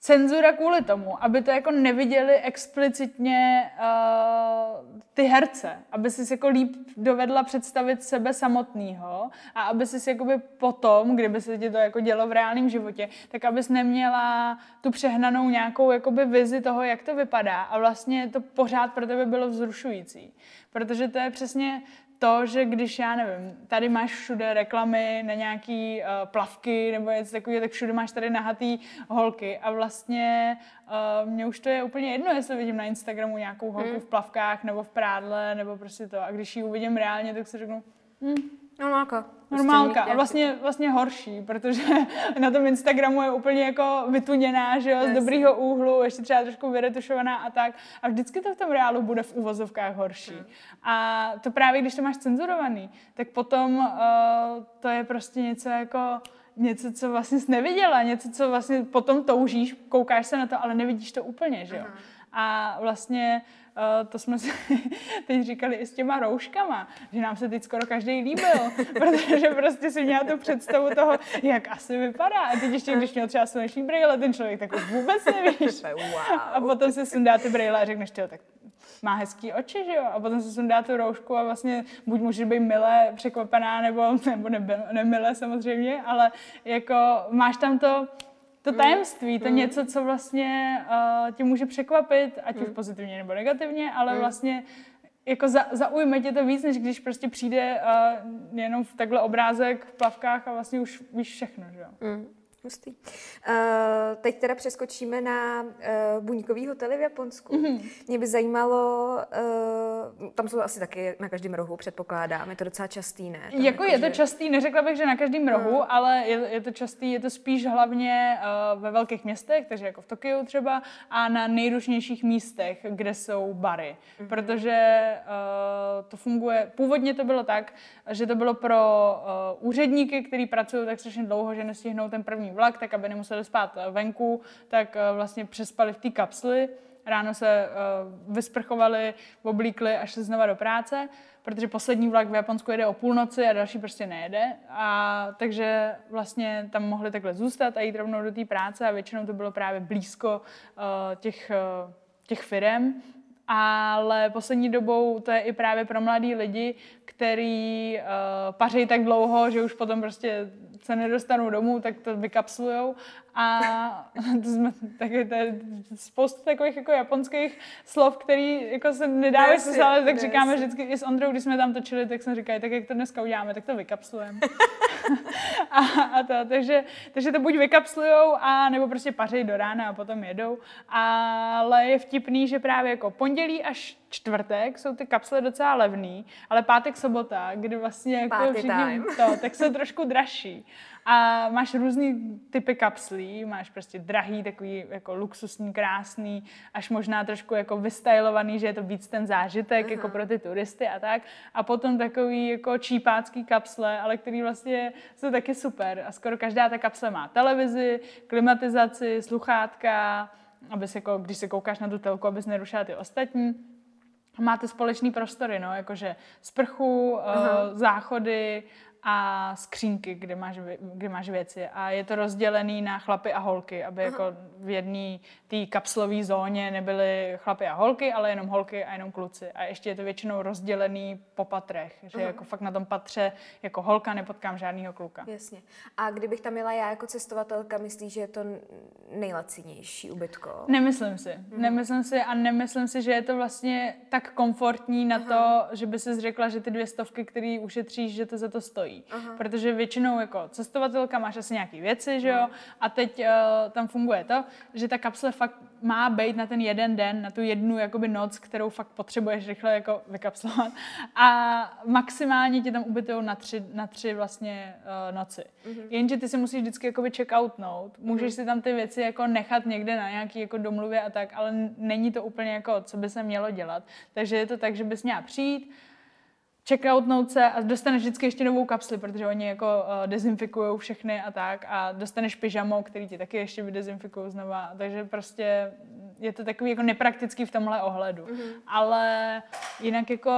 Cenzura kvůli tomu, aby to jako neviděli explicitně uh, ty herce, aby si jako líp dovedla představit sebe samotného a aby si jakoby potom, kdyby se ti to jako dělo v reálném životě, tak abys neměla tu přehnanou nějakou jakoby vizi toho, jak to vypadá, a vlastně to pořád pro tebe bylo vzrušující, protože to je přesně to, že když, já nevím, tady máš všude reklamy na nějaký uh, plavky nebo něco takového, tak všude máš tady nahatý holky a vlastně uh, mně už to je úplně jedno, jestli vidím na Instagramu nějakou holku hmm. v plavkách nebo v prádle nebo prostě to, a když ji uvidím reálně, tak si řeknu hm, normálka. Normálka a vlastně, vlastně horší, protože na tom Instagramu je úplně jako vytuněná, že jo, z dobrýho úhlu, ještě třeba trošku vyretušovaná a tak. A vždycky to v tom reálu bude v uvozovkách horší. A to právě, když to máš cenzurovaný, tak potom uh, to je prostě něco jako... Něco, co vlastně jsi neviděla, něco, co vlastně potom toužíš, koukáš se na to, ale nevidíš to úplně, že jo. Aha. A vlastně to jsme si teď říkali i s těma rouškama, že nám se teď skoro každý líbil, protože prostě si měla tu představu toho, jak asi vypadá. A teď ještě, když měl třeba sluneční brýle, ten člověk tak už vůbec nevíš. A potom se sundá ty brýle a řekneš, těho, tak má hezký oči, že jo? A potom se sundá tu roušku a vlastně buď můžeš být milé překvapená, nebo, nebo nemilé samozřejmě, ale jako máš tam to... To tajemství, to mm. něco, co vlastně uh, tě může překvapit, ať mm. už pozitivně nebo negativně, ale mm. vlastně jako za, zaujme tě to víc, než když prostě přijde uh, jenom v takhle obrázek v plavkách a vlastně už víš všechno, že jo. Mm. Hustý. Uh, teď teda přeskočíme na uh, buňkový hotely v Japonsku. Mm-hmm. Mě by zajímalo, uh, tam jsou asi taky na každém rohu, předpokládám, je to docela častý, ne? Tam jako je to že... častý, neřekla bych, že na každém rohu, hmm. ale je, je to častý, je to spíš hlavně uh, ve velkých městech, takže jako v Tokiu třeba, a na nejrůznějších místech, kde jsou bary. Mm-hmm. Protože uh, to funguje, původně to bylo tak, že to bylo pro uh, úředníky, kteří pracují tak strašně dlouho, že nestihnou ten první vlak, tak aby nemuseli spát venku, tak vlastně přespali v té kapsli, ráno se uh, vysprchovali, oblíkli a šli znova do práce, protože poslední vlak v Japonsku jede o půlnoci a další prostě nejede, a takže vlastně tam mohli takhle zůstat a jít rovnou do té práce, a většinou to bylo právě blízko uh, těch, uh, těch firem. Ale poslední dobou to je i právě pro mladý lidi, který uh, paří tak dlouho, že už potom prostě se nedostanou domů, tak to vykapslujou. A to jsme taky, to je spoustu takových jako japonských slov, které jako se nedávají slyšet, tak říkáme vždycky i s Ondrou, když jsme tam točili, tak jsme říkali, tak jak to dneska uděláme, tak to vykapslujeme. a, a to, takže, takže to buď vykapslujou, a nebo prostě paří do rána a potom jedou. Ale je vtipný, že právě jako pondělí až čtvrtek jsou ty kapsle docela levný, ale pátek, sobota, kdy vlastně jako všichni to, tak jsou trošku dražší. A máš různý typy kapslí, máš prostě drahý, takový jako luxusní, krásný, až možná trošku jako vystylovaný, že je to víc ten zážitek, aha, jako pro ty turisty a tak. A potom takový jako čípácký kapsle, ale který vlastně jsou taky super. A skoro každá ta kapsle má televizi, klimatizaci, sluchátka, abys jako, když se koukáš na tu telku, abys nerušila ty ostatní. Máte společný prostory, no, jakože sprchu, aha, záchody a skřínky, kde máš, kde máš věci. A je to rozdělený na chlapy a holky, aby aha, jako v jedné té kapslové zóně nebyly chlapy a holky, ale jenom holky a jenom kluci. A ještě je to většinou rozdělený po patrech, že aha, jako fakt na tom patře jako holka nepotkám žádného kluka. Jasně. A kdybych tam jela já jako cestovatelka, myslíš, že je to nejlacinější ubytko? Nemyslím si. Mhm. Nemyslím si a nemyslím si, že je to vlastně tak komfortní na aha, to, že by si řekla, že ty dvě stovky, které ušetříš, že to za to stojí. Aha. Protože většinou jako cestovatelka máš asi nějaký věci, že jo, a teď uh, tam funguje to, že ta kapsle fakt má být na ten jeden den, na tu jednu jakoby noc, kterou fakt potřebuješ rychle jako vykapslovat, a maximálně tě tam ubytujou na tři, na tři vlastně uh, noci. Uh-huh. Jenže ty si musíš vždycky jakoby checkoutnout, můžeš uh-huh, si tam ty věci jako nechat někde na nějaký jako domluvě a tak, ale není to úplně jako, co by se mělo dělat, takže je to tak, že bys měla přijít, checkoutnout se a dostaneš vždycky ještě novou kapsli, protože oni jako uh, dezinfikujou všechny a tak, a dostaneš pyžamo, který ti taky ještě vydezinfikují znova, takže prostě je to takový jako nepraktický v tomhle ohledu. Mm-hmm. Ale jinak jako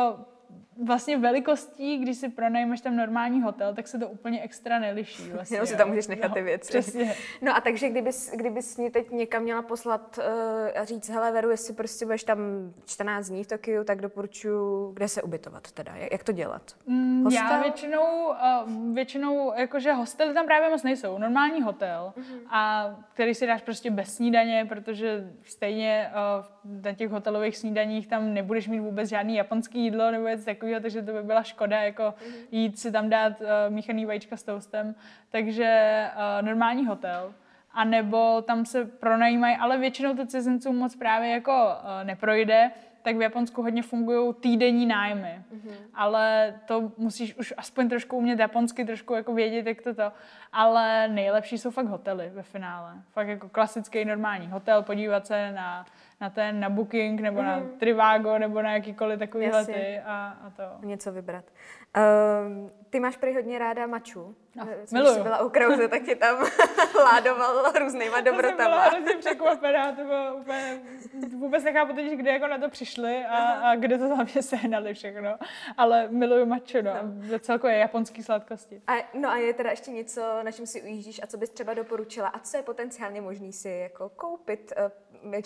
vlastně velikostí, když si pronajmeš tam normální hotel, tak se to úplně extra neliší. Vlastně, jenom si tam můžeš nechat no, ty věci. Přesně. No a takže kdybys, kdybys mě teď někam měla poslat uh, a říct, hele Veru, jestli prostě budeš tam čtrnáct dní v Tokiu, tak doporučuji, kde se ubytovat teda, jak to dělat? Mm, já většinou, uh, většinou jakože hostely tam právě moc nejsou, normální hotel, mm-hmm. a který si dáš prostě bez snídaně, protože stejně uh, na těch hotelových snídaních tam nebudeš mít vůbec žádný japonský jídlo nebo něco takového, takže to by byla škoda jako jít si tam dát uh, míchaný vajíčka s toastem. Takže uh, normální hotel. A nebo tam se pronajímají, ale většinou to cizincům moc právě jako uh, neprojde, tak v Japonsku hodně fungují týdenní nájmy. Mm-hmm. Ale to musíš už aspoň trošku umět japonsky, trošku jako vědět, jak to to. Ale nejlepší jsou fakt hotely ve finále. Fakt jako klasický normální hotel, podívat se na, na ten, na Booking, nebo mm-hmm. na Trivago, nebo na jakýkoliv takový lety a, a to. Něco vybrat. Uh, ty máš prý hodně ráda maču. No, miluju. Jsi byla u Krause, tak tě tam ládoval různýma dobrotama. To jsem byla hrozně překvapená, to bylo úplně, vůbec nechápu totiž, kde jako na to přišli a, a kde to za mě sehnali všechno. Ale miluju maču, no. no. Celkově japonský sladkosti. A, no a je teda ještě něco, na čem si ujíždíš a co bys třeba doporučila a co je potenciálně možný si jako koupit,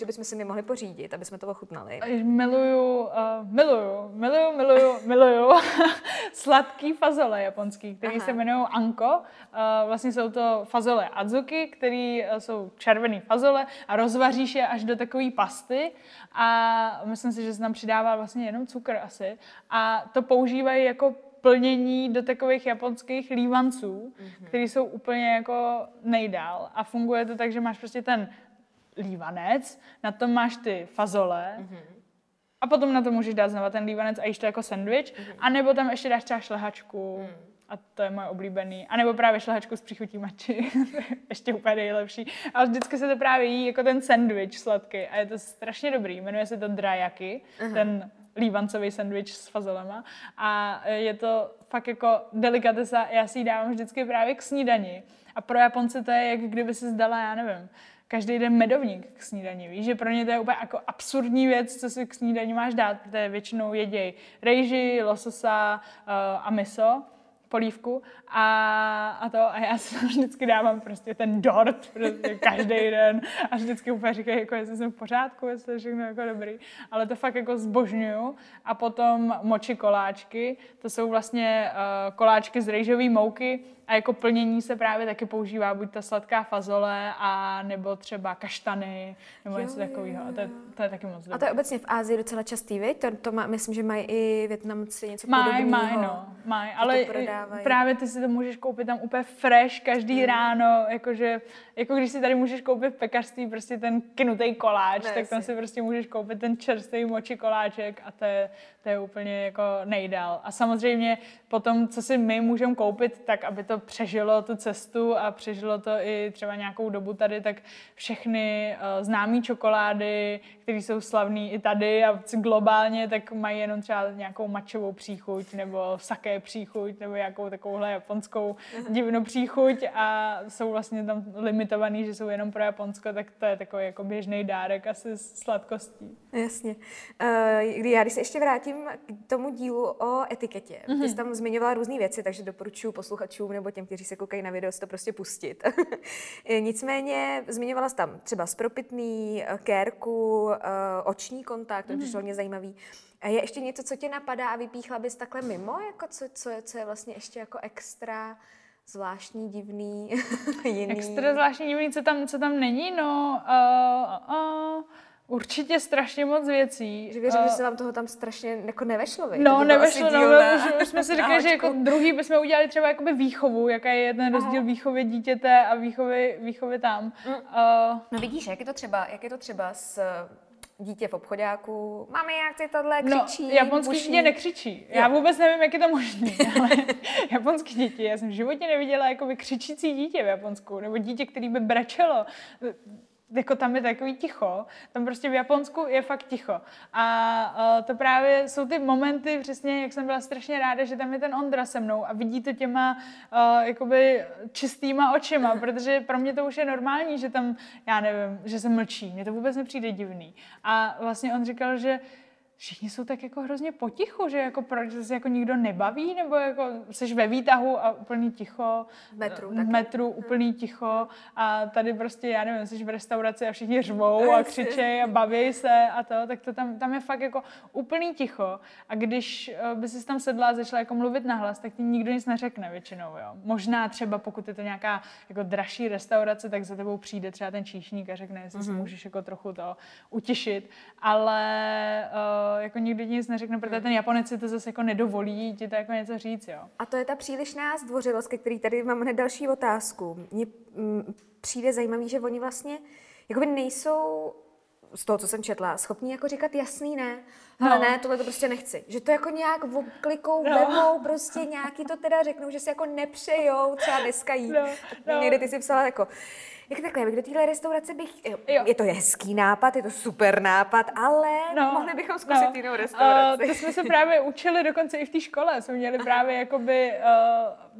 že bychom si mi mohli pořídit, aby jsme to ochutnali. Miluju, uh, miluju, miluju, miluju, miluju sladký fazole japonský, který se jmenují anko. Vlastně jsou to fazole adzuki, které jsou červené fazole a rozvaříš je až do takové pasty a myslím si, že se tam přidává vlastně jenom cukr asi a to používají jako plnění do takových japonských lívanců, mm-hmm. které jsou úplně jako nejdál a funguje to tak, že máš prostě ten lívanec, na tom máš ty fazole, mm-hmm. a potom na to můžeš dát znova ten lívanec a jíš to jako sendvič, mm-hmm. anebo tam ještě dáš třeba šlehačku, mm. a to je moje oblíbený, anebo právě šlehačku s příchutí mači, ještě úplně nejlepší, ale vždycky se to právě jí jako ten sendvič sladký a je to strašně dobrý, jmenuje se to drayaki, mm-hmm. ten lívancový sendvič s fazolema a je to fakt jako delikatesa, já si ji dávám vždycky právě k snídani a pro Japonce to je, jak kdyby se zdala, já nevím, každý den medovník k snídani, víš, že pro ně to je úplně jako absurdní věc, co si k snídani máš dát, protože většinou jedějí rejži, lososa a miso, polívku a, a to a já si tam vždycky dávám prostě ten dort prostě každý den a vždycky úplně říkají, jako jestli jsem v pořádku, jestli je všechno jako dobrý, ale to fakt jako zbožňuju a potom moči koláčky, to jsou vlastně uh, koláčky z rejžové mouky a jako plnění se právě taky používá buď ta sladká fazole a nebo třeba kaštany nebo jo, něco takového a to je, to je taky moc dobré. A to je obecně v Ázii docela častý, viď? To, to má, myslím, že mají i Vietnamci něco maj, podobného. Mají, mají, no, mají, ale právě ty si to můžeš koupit tam úplně fresh každý mm. ráno, jakože, jako když si tady můžeš koupit v pekařství prostě ten knutej koláč, ne, tak si. Tam si prostě můžeš koupit ten čerstvý moči koláček a to je, to je úplně jako nejdál. A samozřejmě potom, co si my můžeme koupit, tak aby to přežilo tu cestu a přežilo to i třeba nějakou dobu tady, tak všechny uh, známé čokolády, které jsou slavné i tady a globálně, tak mají jenom třeba nějakou mačovou příchuť nebo saké příchuť nebo nějakou takovouhle japonskou divnou příchuť a jsou vlastně tam limitovaný, že jsou jenom pro Japonsko, tak to je takový jako běžný dárek asi s sladkostí. Jasně. Uh, já když se ještě vrátím k tomu dílu o etiketě. Mm-hmm. Ty jsi tam zmiňovala různý věci, takže doporučuji posluchačům nebo těm, kteří se koukají na video, si to prostě pustit. Nicméně zmiňovala jsi tam třeba spropitný, kérku, oční kontakt, to je mm-hmm. hodně zajímavý. Je ještě něco, co tě napadá a vypíchla bys takhle mimo? Jako co, co, je, co je vlastně ještě jako extra zvláštní, divný, jiný? Extra zvláštní, divný, co tam, co tam není? No, uh, uh, určitě strašně moc věcí. Že věřím, uh, že se vám toho tam strašně jako nevešlo, vej? No, nevešlo, no, už, už jsme si řekli, že jako druhý bychom udělali třeba jakoby výchovu, jaká je ten rozdíl výchovy dítěte a výchovy, výchovy tam. Mm. Uh, no vidíš, jak je to třeba, jak je to třeba s... dítě v obchodáku, mami, jak ty tohle křičí. No, japonský buší. Dítě nekřičí. Já vůbec nevím, jak je to možné, ale japonský dítě, já jsem v životě neviděla jakoby křičící dítě v Japonsku, nebo dítě, který by bračelo. Jako tam je takový ticho, tam prostě v Japonsku je fakt ticho. A to právě jsou ty momenty, přesně jak jsem byla strašně ráda, že tam je ten Ondra se mnou a vidí to těma uh, jakoby čistýma očima, protože pro mě to už je normální, že tam, já nevím, že se mlčí, mně to vůbec nepřijde divný. A vlastně on říkal, že všichni jsou tak jako hrozně potichu, že jako proč se jako nikdo nebaví, nebo jako seš ve výtahu a úplný ticho, metru, metru úplný ticho a tady prostě, já nevím, seš v restauraci a všichni řvou a křičejí a baví se a to, tak to tam, tam je fakt jako úplný ticho a když by si tam sedla a začala jako mluvit nahlas, tak ti nikdo nic neřekne většinou, jo. Možná třeba pokud je to nějaká jako dražší restaurace, tak za tebou přijde třeba ten číšník a řekne, jestli mm-hmm. si můžeš jako trochu to utišit, ale uh, jako nikdy nic neřekne, protože ten Japonec si to zase jako nedovolí ti to jako něco říct, jo. A to je ta přílišná zdvořilost, ke který tady mám hned další otázku. Mně m, přijde zajímavý, že oni vlastně jakoby nejsou z toho, co jsem četla, schopní jako říkat jasný ne, ale no. ne, tohle to prostě nechci. Že to jako nějak obklikou no. vemou, prostě nějaký to teda řeknou, že si jako nepřejou, třeba dneska jít. No. No. Někdy ty si psala jako, jak takhle, jak do téhle restaurace bych... Jo, jo. Je to hezký nápad, je to super nápad, ale no, mohli bychom zkusit no. jinou restauraci. Uh, to jsme se právě učili dokonce i v té škole. Jsme měli právě jakoby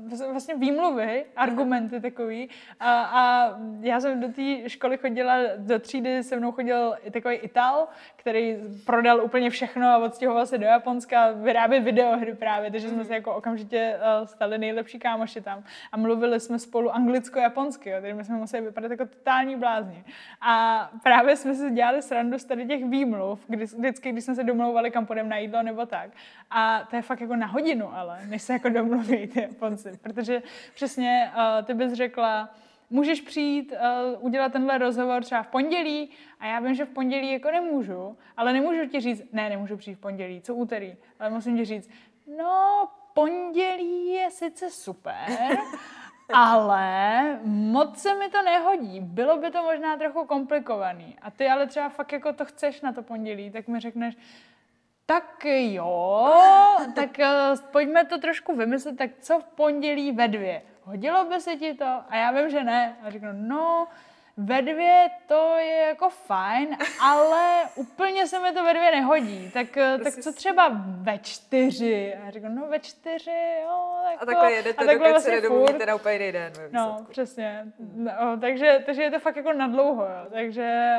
uh, vlastně výmluvy, argumenty takový. A, a já jsem do té školy chodila, do třídy se mnou chodil takový Ital, který prodal úplně všechno a odstěhoval se do Japonska vyrábět videohry právě, takže jsme se jako okamžitě stali nejlepší kámoši tam. A mluvili jsme spolu anglicko-japonsky, jo, takže my jsme museli vypadat jako totální blázni. A právě jsme si dělali srandu z tady těch výmluv, kdy, vždycky, když jsme se domlouvali, kam půjdeme na jídlo nebo tak. A to je fakt jako na hodinu, ale než se jako domluví ty Japonci. Protože přesně uh, ty bys řekla, můžeš přijít, uh, udělat tenhle rozhovor třeba v pondělí a já vím, že v pondělí jako nemůžu, ale nemůžu ti říct, ne, nemůžu přijít v pondělí, co úterý, ale musím ti říct, no, pondělí je sice super, ale moc se mi to nehodí, bylo by to možná trochu komplikovaný. A ty ale třeba fakt jako to chceš na to pondělí, tak mi řekneš, tak jo, tak pojďme to trošku vymyslet, tak co v pondělí ve dvě? Hodilo by se ti to? A já vím, že ne. A řeknu, no... Ve dvě to je jako fajn, ale úplně se mi to ve dvě nehodí. Tak, tak co třeba ve čtyři? A říkám, no ve čtyři, jo. Jako, a takhle jedete, a takhle dokud vlastně se nedomluvíte na úplně jiný den. No, přesně. No, takže, takže je to fakt jako nadlouho, jo. Takže,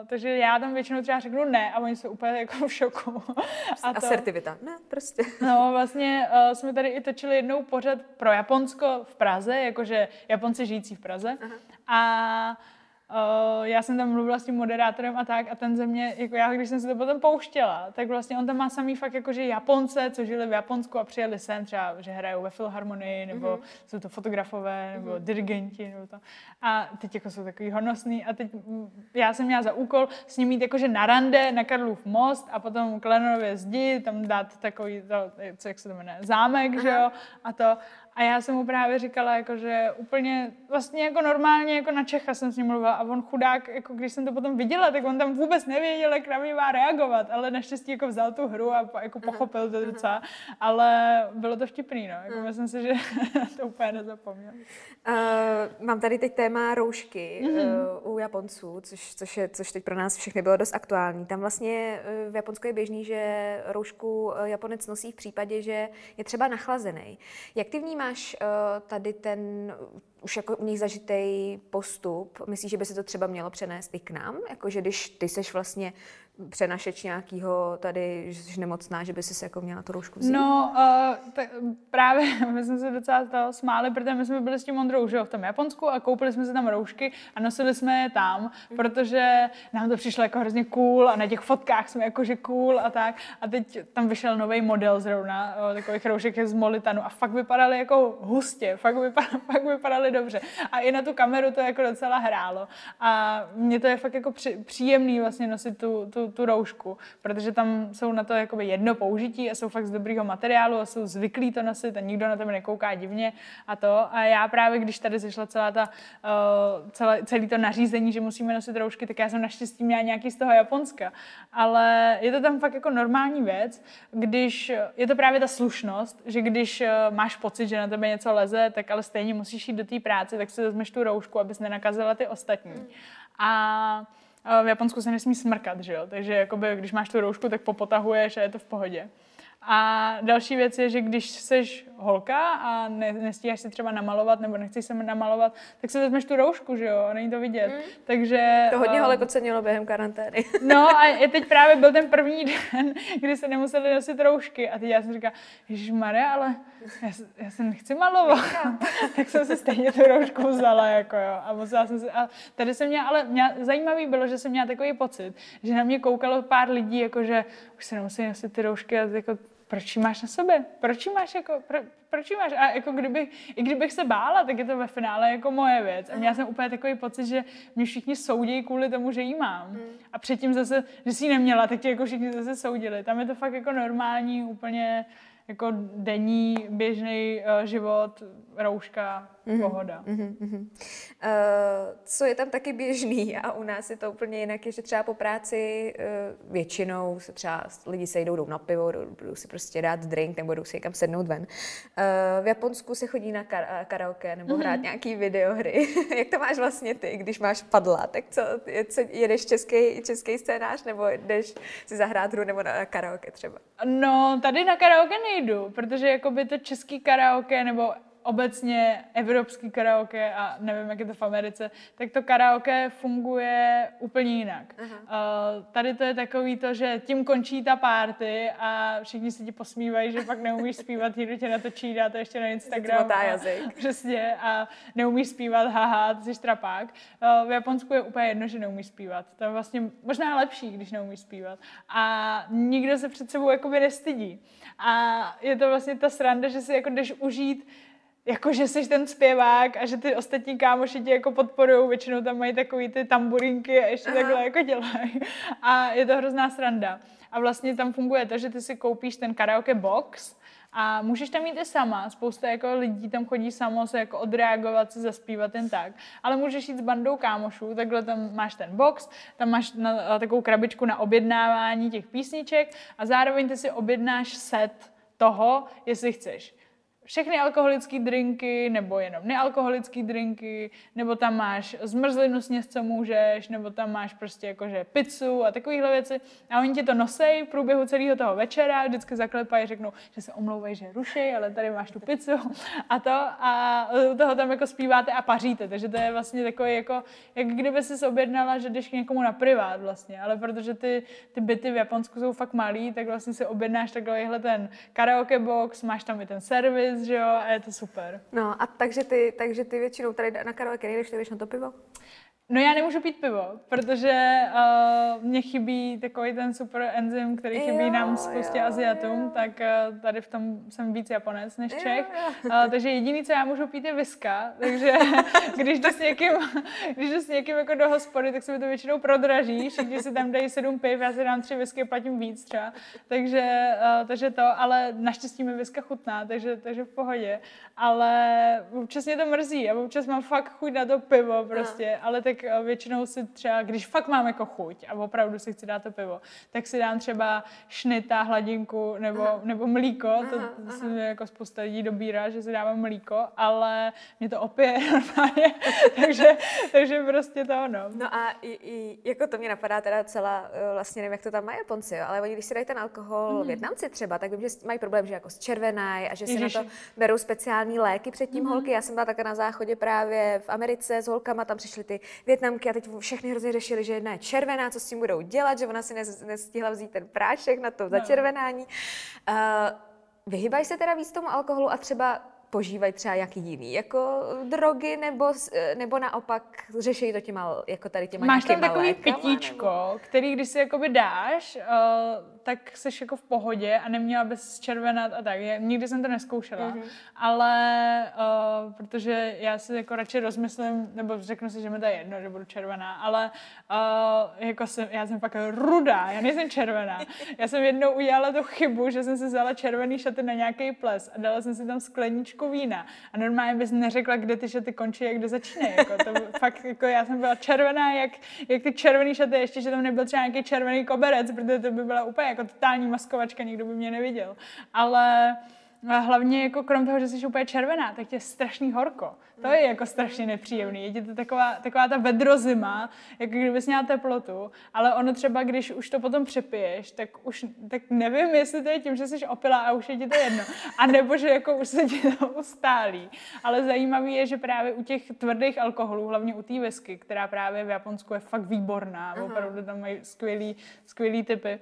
uh, takže já tam většinou třeba řeknu ne a oni jsou úplně jako v šoku. A to, asertivita. Ne, prostě. No, vlastně uh, jsme tady i točili jednou pořad pro Japonsko v Praze, jakože Japonci žijící v Praze. Aha. A Uh, já jsem tam mluvila s tím moderátorem a tak a ten ze mě, jako já, když jsem se to potom pouštěla, tak vlastně on tam má samý fakt jakože Japonce, co žili v Japonsku a přijeli sem třeba, že hrajou ve filharmonii, nebo mm-hmm. jsou to fotografové, nebo mm-hmm. dirigenti, nebo to. A teď jako jsou takový honosný a teď já jsem měla za úkol s ním jít jakože na rande, na Karlův most a potom k Lenonově zdi, tam dát takový, to, co, jak se to jmenuje, zámek, aha. že jo, a to. A já jsem mu právě říkala, jako, že úplně vlastně jako normálně jako na Čecha jsem s ním mluvila a on chudák, jako, když jsem to potom viděla, tak on tam vůbec nevěděl, jak na mě má reagovat, ale naštěstí jako vzal tu hru a jako pochopil to docela, ale bylo to vtipný, no. Jako, myslím si, že to úplně nezapomněl. Uh, mám tady teď téma roušky mm-hmm. uh, u Japonců, což, což, je, což teď pro nás všechny bylo dost aktuální. Tam vlastně v Japonsku je běžný, že roušku Japonec nosí v případě, že je třeba nachlazený. Jak ty vnímáš máš tady ten už jako u nich zažitej postup? Myslíš, že by se to třeba mělo přenést i k nám? Jakože když ty seš vlastně přenašeč nějakýho tady, že jsi nemocná, že by si se jako měla tu roušku vzít? No, uh, tak právě my jsme se docela toho smáli, protože my jsme byli s tím Ondrou, že jo, v tom Japonsku a koupili jsme se tam roušky a nosili jsme je tam, protože nám to přišlo jako hrozně cool a na těch fotkách jsme jakože cool a tak. A teď tam vyšel nový model zrovna takových roušek z molitanu a fakt vypadaly jako hustě, fakt vypadaly, fakt vypadaly dobře. A i na tu kameru to jako docela hrálo. A mně to je fakt jako příjemný vlastně nosit tu, tu tu roušku, protože tam jsou na to jakoby jedno použití a jsou fakt z dobrýho materiálu a jsou zvyklí to nosit a nikdo na to nekouká divně a to. A já právě, když tady sešla celá ta, uh, celé, celý to nařízení, že musíme nosit roušky, tak já jsem naštěstí měla nějaký z toho Japonska. Ale je to tam fakt jako normální věc, když je to právě ta slušnost, že když máš pocit, že na tebe něco leze, tak ale stejně musíš jít do té práce, tak si vezmeš tu roušku, abys nenakazila ty ostatní. A v Japonsku se nesmí smrkat, že jo? Takže jakoby, když máš tu roušku, tak popotahuješ a je to v pohodě. A další věc je, že když seš holka a ne, nestíháš se třeba namalovat nebo nechceš se namalovat, tak se vezmeš tu roušku, že jo, není to vidět. Mm. Takže, to hodně um, holek ocenilo během karantény. No a teď právě byl ten první den, kdy se nemuseli nosit roušky a teď já jsem říkala, ježišmarja, ale já, já se nechci malovat. Tak jsem si stejně tu roušku vzala, jako jo. A musela jsem si, a tady jsem měla, ale měla, zajímavý bylo, že jsem měla takový pocit, že na mě koukalo pár lidí, jakože už se nemusí nosit ty roušky a jako proč ji máš na sobě? Proč ji máš jako, pro, proč ji máš? A jako kdyby, i kdybych se bála, tak je to ve finále jako moje věc. A měla jsem úplně takový pocit, že mě všichni soudí kvůli tomu, že ji mám. Mm. A předtím zase, že si ji neměla, tak tě jako všichni zase soudili. Tam je to fakt jako normální, úplně jako denní, běžný uh, život, rouška, mm-hmm. pohoda. Mm-hmm. Uh, co je tam taky běžný a u nás je to úplně jinak, je, že třeba po práci uh, většinou se třeba lidi sejdou, jdou na pivo, jdou, jdou si prostě dát drink nebo jdou si někam sednout ven. Uh, v Japonsku se chodí na kar- karaoke nebo mm-hmm. hrát nějaký videohry. Jak to máš vlastně ty, když máš padla? Tak co, jedeš český, český scénář nebo jdeš si zahrát hru nebo na, na karaoke třeba? No, tady na karaoke nejdu, protože jakoby to český karaoke nebo obecně evropský karaoke a nevím, jak je to v Americe, tak to karaoke funguje úplně jinak. Uh, tady to je takový to, že tím končí ta party a všichni se ti posmívají, že pak neumíš zpívat, někdo tě natočí, dá to ještě na Instagram. Přesně. A neumíš zpívat, haha, ty jsi trapák. Uh, v Japonsku je úplně jedno, že neumíš zpívat. To je vlastně možná lepší, když neumíš zpívat. A nikdo se před sebou jakoby nestydí. A je to vlastně ta sranda, že si jako jdeš užít jako, že jsi ten zpěvák a že ty ostatní kámoši tě jako podporujou, většinou tam mají takový ty tamburinky a ještě Aha. takhle jako dělají. A je to hrozná sranda. A vlastně tam funguje to, že ty si koupíš ten karaoke box a můžeš tam jít i sama. Spousta jako lidí tam chodí samo se jako odreagovat, se zaspívat jen tak. Ale můžeš jít s bandou kámošů, takhle tam máš ten box, tam máš na, na takovou krabičku na objednávání těch písniček a zároveň ty si objednáš set toho, jestli chceš všechny alkoholické drinky, nebo jenom nealkoholické drinky, nebo tam máš zmrzlinu sněz, co můžeš, nebo tam máš prostě jakože pizzu a takovýhle věci. A oni ti to nosejí v průběhu celého toho večera, vždycky zaklepají, řeknou, že se omlouvají, že rušej, ale tady máš tu pizzu a to. A toho tam jako zpíváte a paříte, takže to je vlastně takový jako, jak kdyby jsi objednala, že jdeš k někomu na privát vlastně, ale protože ty, ty byty v Japonsku jsou fakt malý, tak vlastně si objednáš takovýhle ten karaoke box, máš tam i ten servis, že jo, a je to super. No a takže ty, takže ty většinou tady na karaoke nejdeš, ty jdeš na to pivo? No já nemůžu pít pivo, protože uh, mě chybí takový ten super enzym, který chybí jo, nám spoustě jo, Asiatům, jo. Tak uh, tady v tom jsem víc Japonec než Čech. Jo, jo. Uh, takže jediný, co já můžu pít, je viska. Takže když jdu s někým, když jdu s někým jako do hospody, tak se mi to většinou prodraží. Všichni si tam dají sedm piv, já si dám tři whisky, platím víc třeba. Takže, uh, takže to, ale naštěstí mi viska chutná, takže, takže v pohodě. Ale občas mě to mrzí a občas mám fakt chuť na to pivo prostě, no. Ale tak většinou si třeba, když fakt mám jako chuť a opravdu si chci dát to pivo, tak si dám třeba šnita, hladinku nebo, nebo mlíko, aha, to aha. se mě jako spousta lidí dobírá, že si dávám mlíko, ale mě to opije normálně, takže, takže prostě to ono. No a i, i, jako to mě napadá teda celá, vlastně nevím, jak to tam mají Japonci, jo, ale oni když si dají ten alkohol mm. Vietnamci třeba, tak vím, že mají problém, že jako zčervenají a že si Ježiši. na to berou speciální léky předtím mm. holky. Já jsem byla také na záchodě právě v Americe s holkama, tam přišly ty Vietnamky a teď všechny hrozně řešili, že jedna je červená, co s tím budou dělat, že ona si nestihla vzít ten prášek na to začervenání. Uh, vyhybají se teda víc tomu alkoholu a třeba požívají třeba jaký jiný, jako drogy, nebo, nebo naopak řeší to těma, jako tady těma máš tam takový lékama, pitíčko, nebo který když si jakoby dáš, uh, tak jsi jako v pohodě a neměla bys červenat a tak. Já, nikdy jsem to neskoušela, mm-hmm. ale uh, protože já si jako radši rozmyslím, nebo řeknu si, že mi to je jedno, že budu červená, ale uh, jako jsem, já jsem pak rudá, já nejsem červená. Já jsem jednou udělala tu chybu, že jsem si vzala červený šaty na nějaký ples a dala jsem si tam skleničku vína. A normálně bys neřekla, kde ty šaty končí a kde začínají. Jako, to fakt, jako já jsem byla červená, jak, jak ty červený šaty, ještě, že tam nebyl třeba nějaký červený koberec, protože to by byla úplně jako totální maskovačka, nikdo by mě neviděl. Ale No a hlavně jako krom toho, že jsi úplně červená, tak tě je strašný horko. To je jako strašně nepříjemný. Je to taková, taková ta vedrozima, jako kdybys měla teplotu, ale ono třeba, když už to potom přepiješ, tak už tak nevím, jestli to je tím, že jsi opilá a už je ti to jedno, a nebo že jako už se ti to ustálí. Ale zajímavý je, že právě u těch tvrdých alkoholů, hlavně u té whisky, která právě v Japonsku je fakt výborná, aha, opravdu tam mají skvělý, skvělý typy,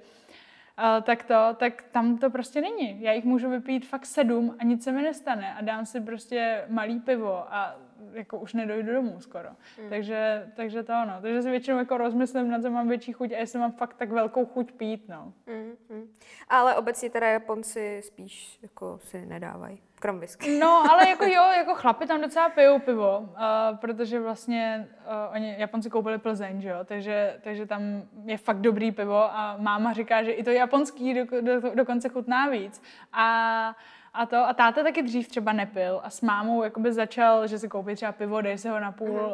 Uh, tak to, tak tam to prostě není. Já jich můžu vypít fakt sedm a nic se mi nestane a dám si prostě malý pivo a jako už nedojdu domů skoro. Mm. Takže, takže to ono. Takže si většinou jako rozmyslím, na co mám větší chuť a jestli mám fakt tak velkou chuť pít, no. Mm, mm. Ale obecně teda Japonci spíš jako si nedávají. Krom whisky. No, ale jako jo, jako chlapi tam docela pijou pivo, uh, protože vlastně uh, oni Japonci koupili Plzeň, že jo, takže, takže tam je fakt dobrý pivo a máma říká, že i to japonský do, do, dokonce chutná víc. A A, to, a táta taky dřív třeba nepil a s mámou jakoby začal, že si koupí třeba pivo, dej si ho na půl uh,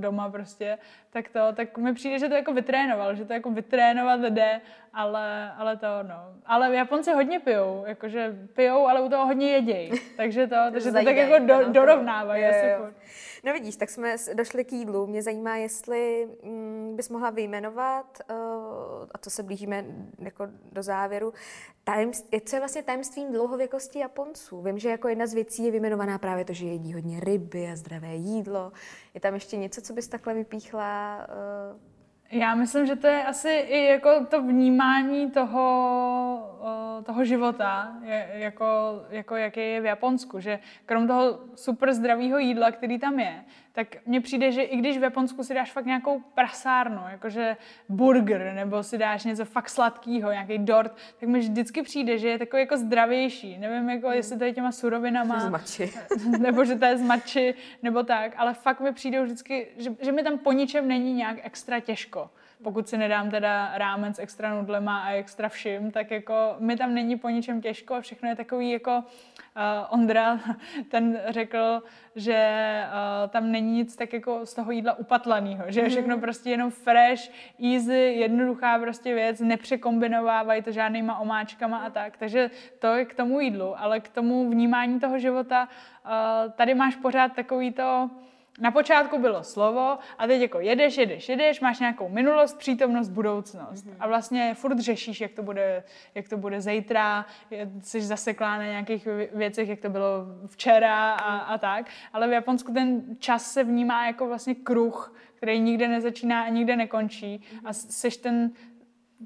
doma prostě, tak to, tak mi přijde, že to jako vytrénoval, že to jako vytrénovat jde, ale, ale to no. Ale Japonci hodně pijou, jakože pijou, ale u toho hodně jedějí, takže to, takže to tak jako do, no, dorovnávají. No vidíš, tak jsme došli k jídlu, mě zajímá, jestli m, bys mohla vyjmenovat, uh, a to se blížíme jako do závěru, tajemství, co je vlastně tajemstvím dlouhověkosti Japonců? Vím, že jako jedna z věcí je vyjmenovaná právě to, že jedí hodně ryby a zdravé jídlo. Je tam ještě něco, co bys takhle vypíchla? Já myslím, že to je asi i jako to vnímání toho, toho života, jako, jako jaký je v Japonsku, že krom toho super zdravého jídla, který tam je, tak mně přijde, že i když v Japonsku si dáš fakt nějakou prasárnu, jakože burger, nebo si dáš něco fakt sladkýho, nějaký dort, tak mi vždycky přijde, že je takový jako zdravější. Nevím, jako, jestli to je těma surovinama, nebo že to je z matči, nebo tak, ale fakt mi přijde vždycky, že, že mi tam po ničem není nějak extra těžko. Pokud si nedám teda rámen s extra nudlema a extra vším, tak jako mi tam není po ničem těžko a všechno je takový jako uh, Ondra, ten řekl, že uh, tam není nic tak jako z toho jídla upatlanýho, že je všechno prostě jenom fresh, easy, jednoduchá prostě věc, nepřekombinovávají to žádnýma omáčkama a tak, takže to je k tomu jídlu, ale k tomu vnímání toho života, uh, tady máš pořád takový to. Na počátku bylo slovo a teď jako jedeš, jedeš, jedeš, máš nějakou minulost, přítomnost, budoucnost. Mm-hmm. A vlastně furt řešíš, jak to bude, jak to bude zítra, jsi zaseklá na nějakých věcech, jak to bylo včera a, a tak. Ale v Japonsku ten čas se vnímá jako vlastně kruh, který nikde nezačíná a nikde nekončí. Mm-hmm. A seš ten...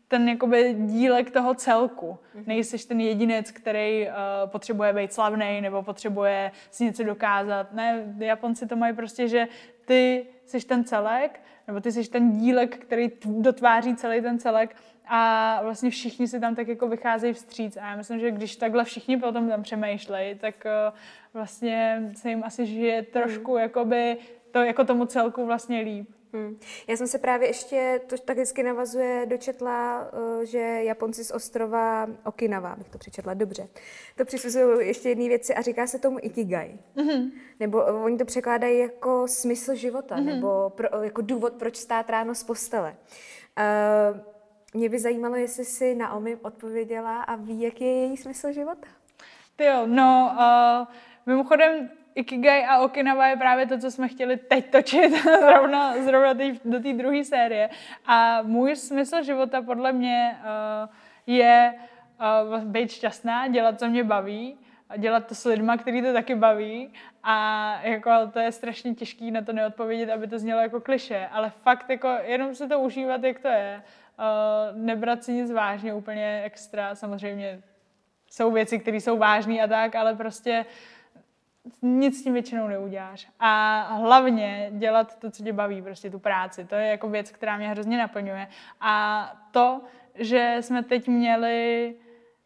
ten jakoby dílek toho celku. Nejseš ten jedinec, který uh, potřebuje být slavnej nebo potřebuje si něco dokázat. Ne, Japonci to mají prostě, že ty jsi ten celek, nebo ty jsi ten dílek, který dotváří celý ten celek a vlastně všichni si tam tak jako vycházejí vstříc. A já myslím, že když takhle všichni potom tam přemýšlejí, tak uh, vlastně se jim asi žije trošku mm. jakoby to, jako tomu celku vlastně líp. Hmm. Já jsem se právě ještě, to tak hezky navazuje, dočetla, že Japonci z ostrova Okinawa, bych to přečetla dobře, to přisuzují ještě jedné věci a říká se tomu ikigai. Mm-hmm. Nebo oni to překládají jako smysl života, mm-hmm. nebo pro, jako důvod, proč stát ráno z postele. Uh, mě by zajímalo, jestli si Naomi odpověděla a ví, jaký je její smysl života. Tyjo, no, uh, mimochodem, Ikigai a Okinawa je právě to, co jsme chtěli teď točit, zrovna, zrovna tý, do té druhé série. A můj smysl života podle mě uh, je uh, být šťastná, dělat, co mě baví, dělat to s lidma, který to taky baví. A jako to je strašně těžký na to neodpovědět, aby to znělo jako klišé, ale fakt jako jenom se to užívat, jak to je. Uh, nebrat si nic vážně, úplně extra, samozřejmě jsou věci, které jsou vážné a tak, ale prostě nic s tím většinou neuděláš. A hlavně dělat to, co tě baví, prostě tu práci. To je jako věc, která mě hrozně naplňuje. A to, že jsme teď měli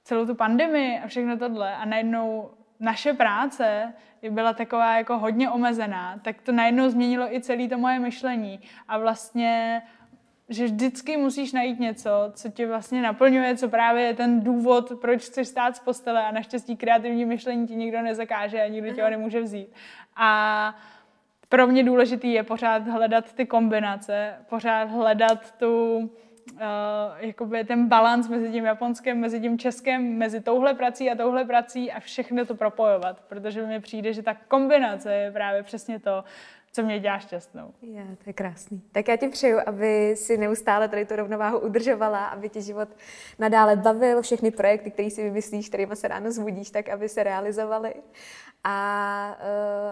celou tu pandemii a všechno tohle a najednou naše práce byla taková jako hodně omezená, tak to najednou změnilo i celé to moje myšlení. A vlastně že vždycky musíš najít něco, co tě vlastně naplňuje, co právě je ten důvod, proč chceš stát z postele a naštěstí kreativní myšlení ti nikdo nezakáže a nikdo tě ho nemůže vzít. A pro mě důležitý je pořád hledat ty kombinace, pořád hledat tu Uh, jakoby ten balans mezi tím japonským, mezi tím českým, mezi touhle prací a touhle prací a všechno to propojovat, protože mi přijde, že ta kombinace je právě přesně to, co mě dělá šťastnou. Já, to je krásný. Tak já ti přeju, aby si neustále tady tu rovnováhu udržovala, aby tě život nadále bavil, všechny projekty, které si vymyslíš, kterýma se ráno zbudíš, tak aby se realizovaly a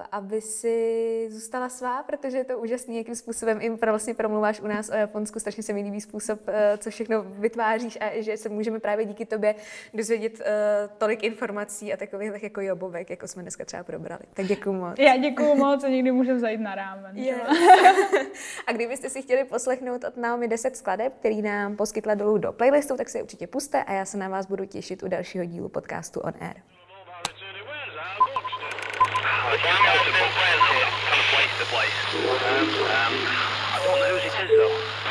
uh, aby si zůstala svá, protože je to úžasný, jakým způsobem jim vlastně promluváš u nás o Japonsku. Strašně se mi líbí způsob, uh, co všechno vytváříš a že se můžeme právě díky tobě dozvědět uh, tolik informací a takových jako jobovek, jako jsme dneska třeba probrali. Tak děkuju moc. Já děkuju moc a někdy můžeme zajít na rámen. Yeah. A kdybyste si chtěli poslechnout od Naomi deset skladeb, který nám poskytla dolů do playlistu, tak se určitě puste a já se na vás budu těšit u dalšího dílu podcastu On Air. Well, he knows the book, where's it? Kind of place to place. Um, um, I don't know whose it is, though.